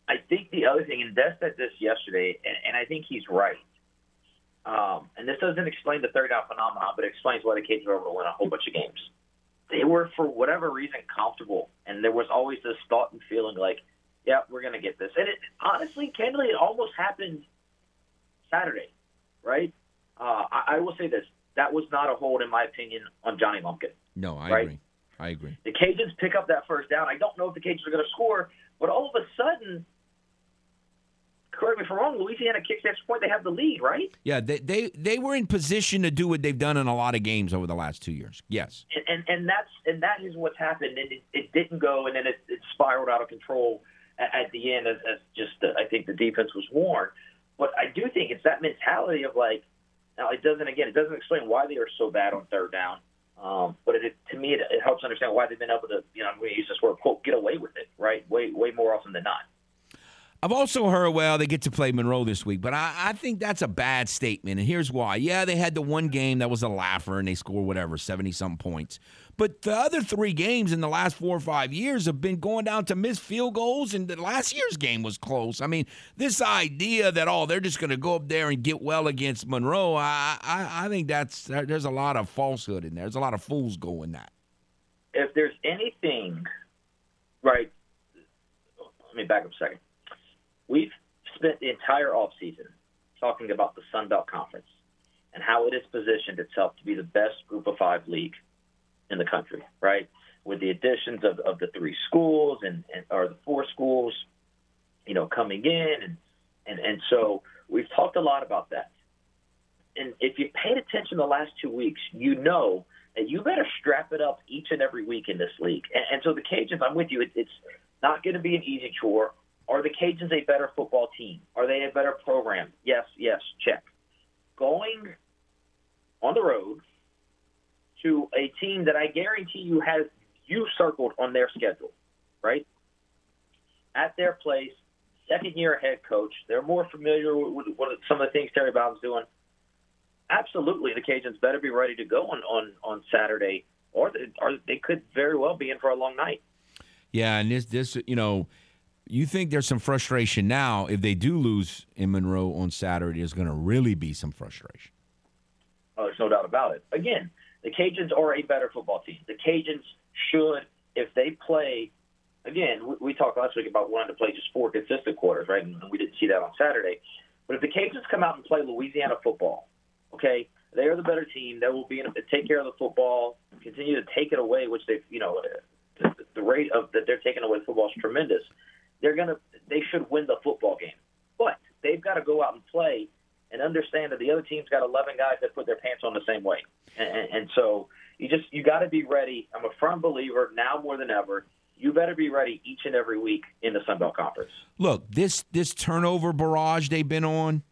I think the other thing, and Des said this yesterday, and, and I think he's right. Um, and this doesn't explain the third down phenomenon, but it explains why the Cajuns were able to win a whole bunch of games. They were, for whatever reason, comfortable, and there was always this thought and feeling like, yeah, we're going to get this. And it, honestly, candidly, it almost happened Saturday, right? Uh, I, I will say this. That was not a hold, in my opinion, on Johnny Lumpkin. No, I right? agree. I agree. The Cajuns pick up that first down. I don't know if the Cajuns are going to score, but all of a sudden, correct me if I'm wrong, Louisiana kicks at this point, they have the lead, right? Yeah, they, they they were in position to do what they've done in a lot of games over the last two years. Yes. And and, and that's and that is what's happened, and it, it didn't go, and then it, it spiraled out of control at, at the end as, as just the, I think the defense was worn. But I do think it's that mentality of like, now it doesn't again, it doesn't explain why they are so bad on third down. Um, but it, to me, it, it helps understand why they've been able to, you know, I'm going to use this word, quote, get away with it, right? Way, way more often than not. I've also heard, well, they get to play Monroe this week, but I, I think that's a bad statement, and here's why. Yeah, they had the one game that was a laugher, and they scored whatever, seventy-some points. But the other three games in the last four or five years have been going down to missed field goals, and the last year's game was close. I mean, this idea that, oh, they're just going to go up there and get well against Monroe, I, I, I think that's there's a lot of falsehood in there. There's a lot of fools going that. If there's anything, right, let me back up a second. We've spent the entire offseason talking about the Sun Belt Conference and how it has positioned itself to be the best group of five league in the country, right? With the additions of, of the three schools and, and or the four schools, you know, coming in. And, and, and so we've talked a lot about that. And if you paid attention the last two weeks, you know that you better strap it up each and every week in this league. And, and so the Cajuns, I'm with you, it, it's not going to be an easy chore. Are the Cajuns a better football team? Are they a better program? Yes, yes, check. Going on the road to a team that I guarantee you has you circled on their schedule, right? At their place, second-year head coach. They're more familiar with what some of the things Terry Bowden's doing. Absolutely, the Cajuns better be ready to go on, on, on Saturday, or they, or they could very well be in for a long night. Yeah, and this, this you know – you think there's some frustration now. If they do lose in Monroe on Saturday, there's going to really be some frustration. Oh, there's no doubt about it. Again, the Cajuns are a better football team. The Cajuns should, if they play, again, we, we talked last week about wanting to play just four consistent quarters, right? And we didn't see that on Saturday. But if the Cajuns come out and play Louisiana football, okay, they are the better team. They will be in, take care of the football, continue to take it away, which they've, you know, the, the rate of that they're taking away football is tremendous. They're gonna. They should win the football game, but they've got to go out and play and understand that the other team's got eleven guys that put their pants on the same way, and, and, and so you just you got to be ready. I'm a firm believer now more than ever. You better be ready each and every week in the Sun Belt Conference. Look, this this turnover barrage they've been on,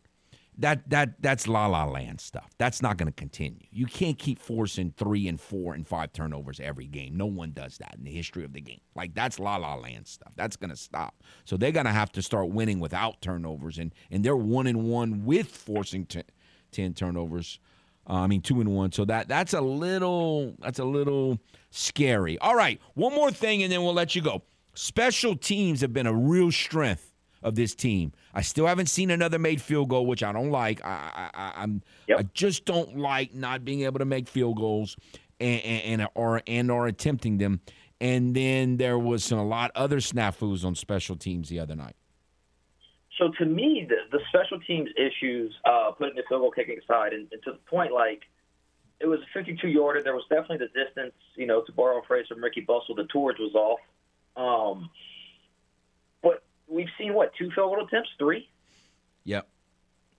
that that that's la la land stuff. That's not going to continue. You can't keep forcing three and four and five turnovers every game. No one does that in the history of the game. Like, that's la la land stuff. That's going to stop. So they're going to have to start winning without turnovers, and and they're one and one with forcing ten, ten turnovers. Uh, I mean two and one. So that that's a little that's a little scary. All right, one more thing, and then we'll let you go. Special teams have been a real strength of this team. I still haven't seen another made field goal, which I don't like. I I I'm yep. I just don't like not being able to make field goals and and, and or and or attempting them. And then there was some, a lot of other snafus on special teams the other night. So to me, the, the special teams issues, uh, putting the field goal kicking aside, and, and to the point, like, it was a fifty-two yarder. There was definitely the distance. You know, to borrow a phrase from Ricky Bussell, the torch was off. Um, but we've seen, what, two field goal attempts, three? Yep.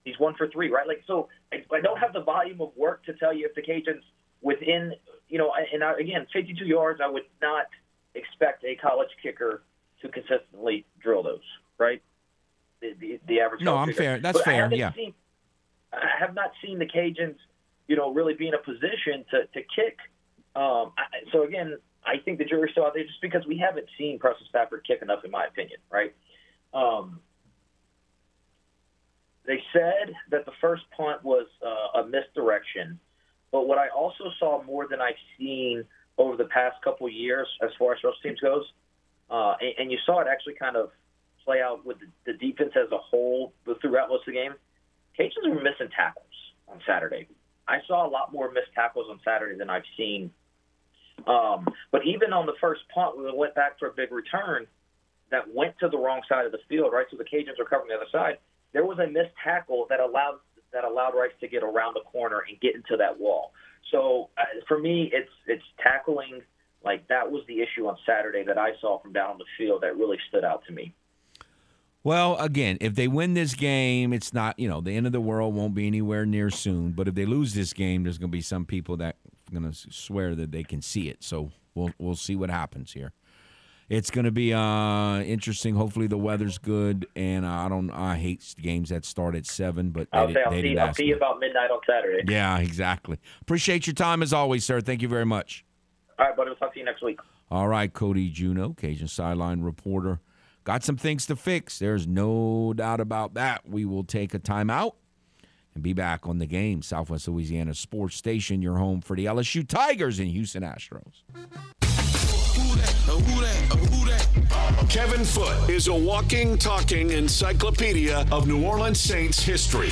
He's one for three, right? Like, so I, I don't have the volume of work to tell you if the Cajuns within, you know, and I, again, fifty-two yards, I would not expect a college kicker to consistently drill those, right? The, the, the average No, I'm kicker. fair. That's but fair, I yeah. Seen, I have not seen the Cajuns, you know, really be in a position to, to kick. Um, I, so, again, I think the jury's still out there just because we haven't seen Preston Stafford kick enough, in my opinion, right? Um, they said that the first punt was uh, a misdirection, but what I also saw more than I've seen over the past couple years as far as special teams goes, uh, and, and you saw it actually kind of play out with the, the defense as a whole throughout most of the game, Cajuns were missing tackles on Saturday. I saw a lot more missed tackles on Saturday than I've seen. Um, but even on the first punt, we went back for a big return that went to the wrong side of the field, right? So the Cajuns are covering the other side. There was a missed tackle that allowed that allowed Rice to get around the corner and get into that wall. So uh, for me, it's it's tackling. Like, that was the issue on Saturday that I saw from down the field that really stood out to me. Well, again, if they win this game, it's not, you know, the end of the world won't be anywhere near soon. But if they lose this game, there's going to be some people that are going to swear that they can see it. So we'll we'll see what happens here. It's going to be uh, interesting. Hopefully the weather's good, and I don't. I hate games that start at seven. But I'll they, say I'll they see. I'll see you about midnight on Saturday. Yeah, exactly. Appreciate your time as always, sir. Thank you very much. All right, buddy. We'll talk to you next week. All right, Cody Juneau, Cajun sideline reporter. Got some things to fix. There's no doubt about that. We will take a timeout and be back on The Game, Southwest Louisiana Sports Station, your home for the L S U Tigers and Houston Astros. Kevin Foote is a walking, talking encyclopedia of New Orleans Saints history.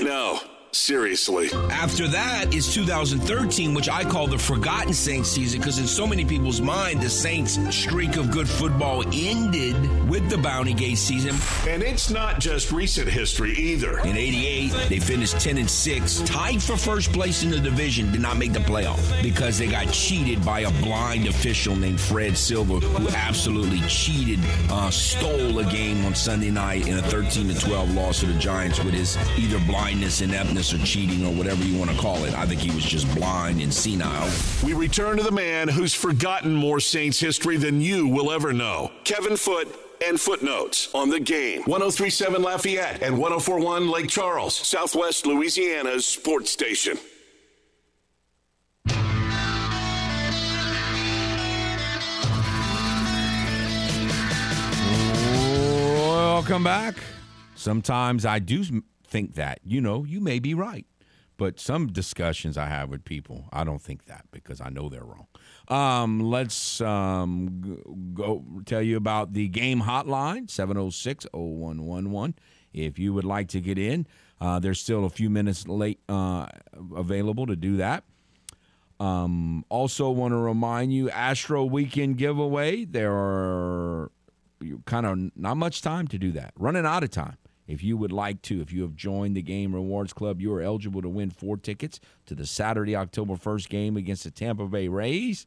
No. Seriously. After that is two thousand thirteen, which I call the forgotten Saints season, because in so many people's mind, the Saints' streak of good football ended with the Bounty Gate season. And it's not just recent history either. In eighty-eight, they finished ten and six, tied for first place in the division, did not make the playoff because they got cheated by a blind official named Fred Silver, who absolutely cheated, uh, stole a game on Sunday night in a thirteen to twelve loss to the Giants with his either blindness and ineptness or cheating or whatever you want to call it. I think he was just blind and senile. We return to the man who's forgotten more Saints history than you will ever know. Kevin Foote and Footnotes on The Game. one oh three point seven Lafayette and one oh four point one Lake Charles, Southwest Louisiana's sports station. Welcome back. Sometimes I do think that, you know, you may be right, but some discussions I have with people, I don't think that because I know they're wrong. Um, let's um, go tell you about the game hotline, seven oh six, oh one one one. If you would like to get in, uh, there's still a few minutes late uh, available to do that. Um, also want to remind you, Astro Weekend giveaway, there are kind of not much time to do that. Running out of time. If you would like to, if you have joined the Game Rewards Club, you are eligible to win four tickets to the Saturday, October first game against the Tampa Bay Rays,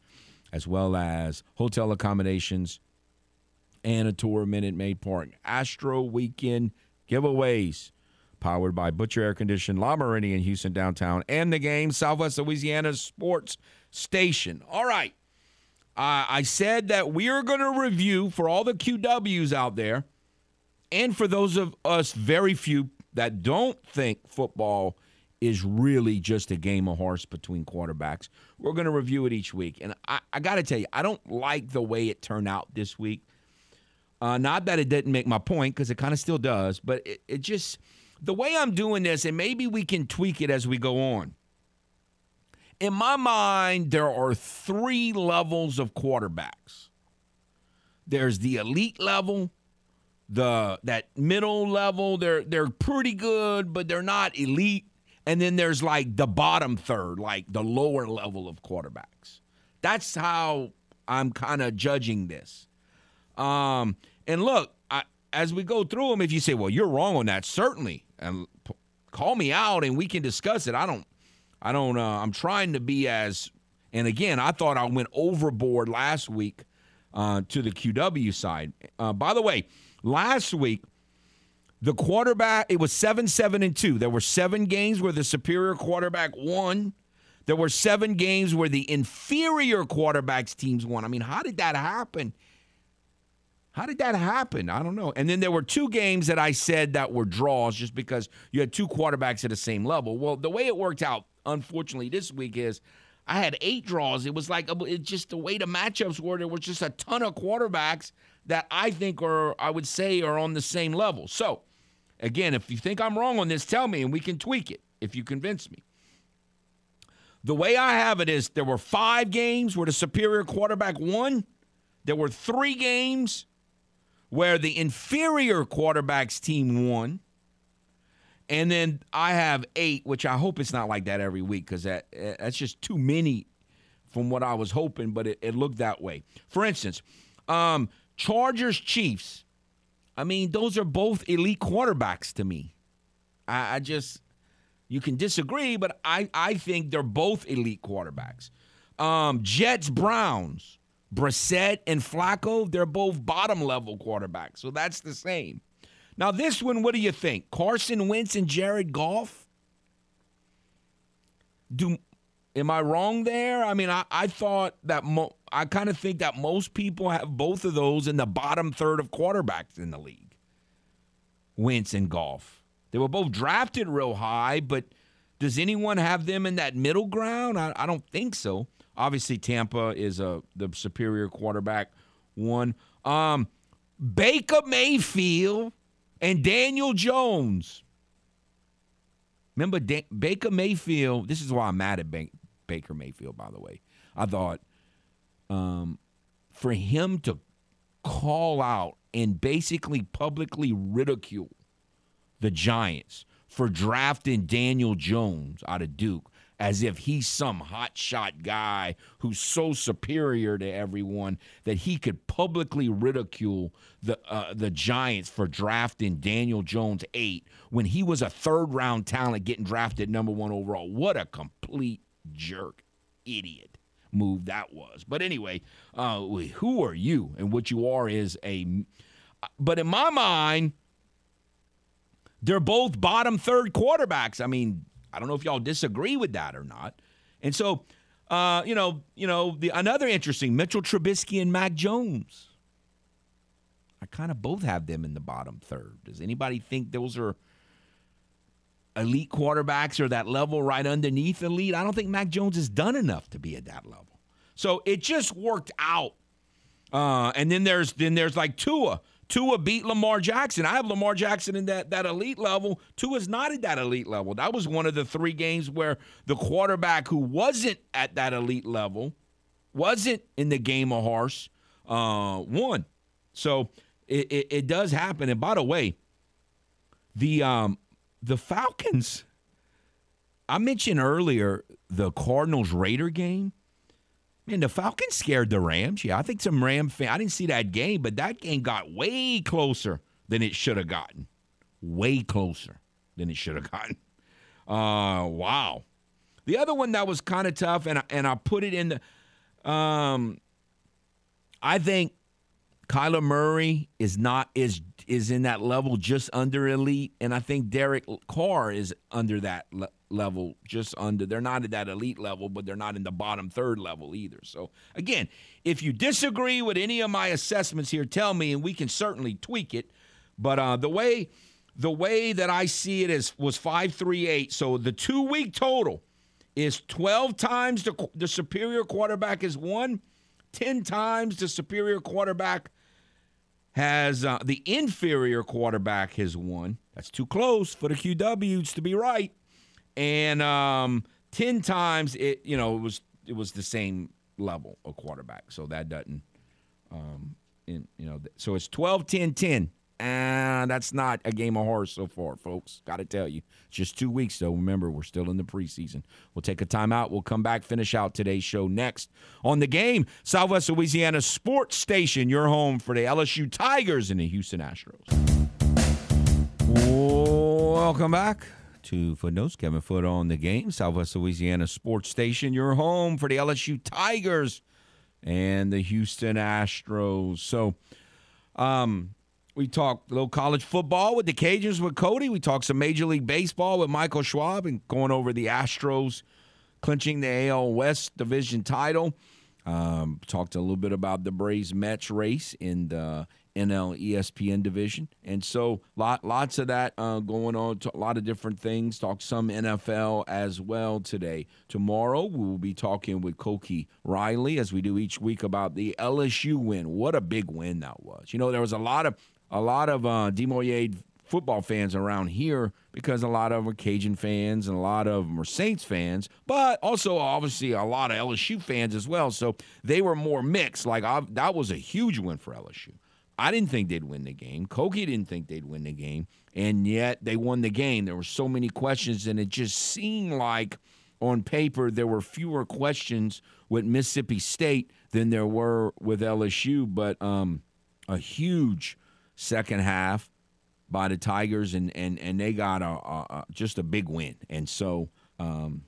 as well as hotel accommodations and a tour of Minute Maid Park. Astro Weekend giveaways powered by Butcher Air Condition, La Meridian, Houston downtown, and The Game, Southwest Louisiana Sports Station. All right. Uh, I said that we are going to review for all the Q Ws out there, and for those of us very few that don't think football is really just a game of horse between quarterbacks, we're going to review it each week. And I, I got to tell you, I don't like the way it turned out this week. Uh, not that it didn't make my point, because it kind of still does, but it, it just, the way I'm doing this, and maybe we can tweak it as we go on. In my mind, there are three levels of quarterbacks. There's the elite level, The that middle level, they're they're pretty good, but they're not elite. And then there's like the bottom third, like the lower level of quarterbacks. That's how I'm kind of judging this. Um, and look, I, as we go through them, if you say, "Well, you're wrong on that," certainly, and p- call me out, and we can discuss it. I don't, I don't. Uh, I'm trying to be as. And again, I thought I went overboard last week uh, to the Q W side. Uh, by the way. Last week, the quarterback, it was seven, seven, and two. There were seven games where the superior quarterback won. There were seven games where the inferior quarterbacks teams won. I mean, how did that happen? How did that happen? I don't know. And then there were two games that I said that were draws just because you had two quarterbacks at the same level. Well, the way it worked out, unfortunately, this week is I had eight draws. It was like it's just the way the matchups were. There was just a ton of quarterbacks that I think are, I would say, are on the same level. So, again, if you think I'm wrong on this, tell me, and we can tweak it if you convince me. The way I have it is there were five games where the superior quarterback won. There were three games where the inferior quarterback's team won. And then I have eight, which I hope it's not like that every week because that that's just too many from what I was hoping, but it, it looked that way. For instance, um, Chargers, Chiefs, I mean, those are both elite quarterbacks to me. I, I just, you can disagree, but I, I think they're both elite quarterbacks. Um, Jets, Browns, Brissett and Flacco, they're both bottom-level quarterbacks, so that's the same. Now, this one, what do you think? Carson Wentz and Jared Goff? Do, am I wrong there? I mean, I, I thought that mo- – I kind of think that most people have both of those in the bottom third of quarterbacks in the league, Wentz and Goff. They were both drafted real high, but does anyone have them in that middle ground? I, I don't think so. Obviously, Tampa is a the superior quarterback one. Um, Baker Mayfield and Daniel Jones. Remember, Dan- Baker Mayfield, this is why I'm mad at Ban- Baker Mayfield, by the way. I thought um, for him to call out and basically publicly ridicule the Giants for drafting Daniel Jones out of Duke as if he's some hotshot guy who's so superior to everyone that he could publicly ridicule the uh, the Giants for drafting Daniel Jones eight when he was a third-round talent getting drafted number one overall. What a complete jerk, idiot move that was. But anyway, uh, who are you? And what you are is a – but in my mind, they're both bottom-third quarterbacks. I mean – I don't know if y'all disagree with that or not. And so, uh, you know, you know, the, another interesting, Mitchell Trubisky and Mac Jones. I kind of both have them in the bottom third. Does anybody think those are elite quarterbacks or that level right underneath elite? I don't think Mac Jones has done enough to be at that level. So it just worked out. Uh, and then there's then there's like Tua. Tua beat Lamar Jackson. I have Lamar Jackson in that, that elite level. Tua's not at that elite level. That was one of the three games where the quarterback who wasn't at that elite level, wasn't in the game of horse, uh, won. So it, it, it does happen. And by the way, the um, the Falcons, I mentioned earlier the Cardinals-Raider game. And the Falcons scared the Rams. Yeah, I think some Ram fan. I didn't see that game, but that game got way closer than it should have gotten. Way closer than it should have gotten. Uh, wow. The other one that was kind of tough, and I, and I put it in the um, – I think Kyler Murray is not is is in that level just under elite, and I think Derek Carr is under that level. level just under. They're not at that elite level, but they're not in the bottom third level either. So again, if you disagree with any of my assessments here, tell me and we can certainly tweak it. But uh the way the way that I see it is was five three eight. So the two week total is twelve times the, the superior quarterback is one, ten times the superior quarterback has uh, the inferior quarterback has one. That's too close for the Q Ws to be right. And um, ten times it, you know, it was it was the same level of quarterback. So that doesn't, um, in, you know, th- so it's twelve, ten, ten. And that's not a game of horrors so far, folks. Got to tell you, just two weeks though. Remember, we're still in the preseason. We'll take a timeout. We'll come back, finish out today's show next on The Game, Southwest Louisiana Sports Station, your home for the L S U Tigers and the Houston Astros. Welcome back. Two footnotes, Kevin Foote on The Game, Southwest Louisiana Sports Station, your home for the L S U Tigers and the Houston Astros. So um, we talked a little college football with the Cajuns with Cody. We talked some Major League Baseball with Michael Schwab and going over the Astros clinching the A L West division title. Um, talked a little bit about the Braves-Mets race in the N L E S P N division. And so lot, lots of that uh, going on, a lot of different things. Talk some N F L as well today. Tomorrow we will be talking with Cokie Riley, as we do each week, about the L S U win. What a big win that was. You know, there was a lot of a lot of uh, Des Moines football fans around here because a lot of them are Cajun fans and a lot of them are Saints fans, but also obviously a lot of L S U fans as well. So they were more mixed. Like, I, that was a huge win for L S U. I didn't think they'd win the game. Cokie didn't think they'd win the game, and yet they won the game. There were so many questions, and it just seemed like on paper there were fewer questions with Mississippi State than there were with L S U, but um, a huge second half by the Tigers, and and, and they got a, a, just a big win. And so um,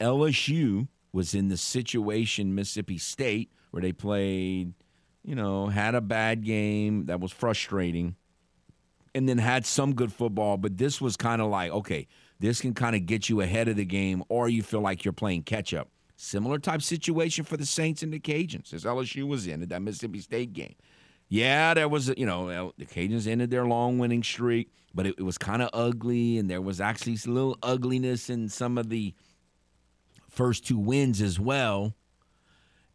L S U was in the situation Mississippi State where they played – you know, had a bad game that was frustrating, and then had some good football. But this was kind of like, okay, this can kind of get you ahead of the game, or you feel like you're playing catch-up. Similar type situation for the Saints and the Cajuns, as L S U was in at that Mississippi State game. Yeah, there was, you know, the Cajuns ended their long winning streak, but it, it was kind of ugly, and there was actually a little ugliness in some of the first two wins as well.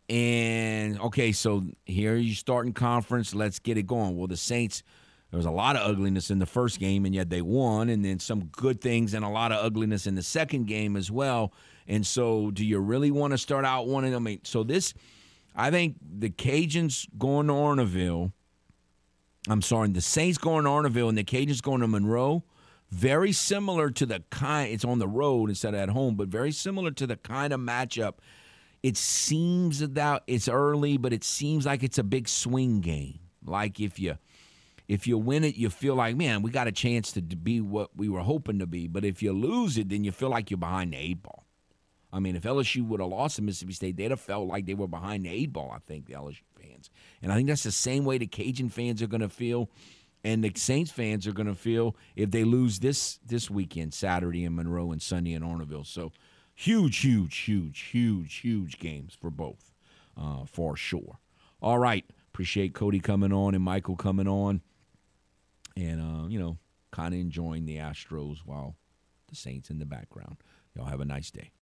And, okay, so here you start in conference. Let's get it going. Well, the Saints, there was a lot of ugliness in the first game, and yet they won, and then some good things and a lot of ugliness in the second game as well. And so do you really want to start out one? I mean, so this, I think the Cajuns going to Orneville, I'm sorry, the Saints going to Orneville and the Cajuns going to Monroe, very similar to the kind, it's on the road instead of at home, but very similar to the kind of matchup. It seems that it's early, but it seems like it's a big swing game. Like if you if you win it, you feel like, man, we got a chance to be what we were hoping to be. But if you lose it, then you feel like you're behind the eight ball. I mean, if L S U would have lost to Mississippi State, they'd have felt like they were behind the eight ball, I think, the L S U fans. And I think that's the same way the Cajun fans are going to feel and the Saints fans are going to feel if they lose this this weekend, Saturday in Monroe and Sunday in Orneville. So huge, huge, huge, huge, huge games for both, uh, for sure. All right. Appreciate Cody coming on and Michael coming on and, uh, you know, kind of enjoying the Astros while the Saints in the background. Y'all have a nice day.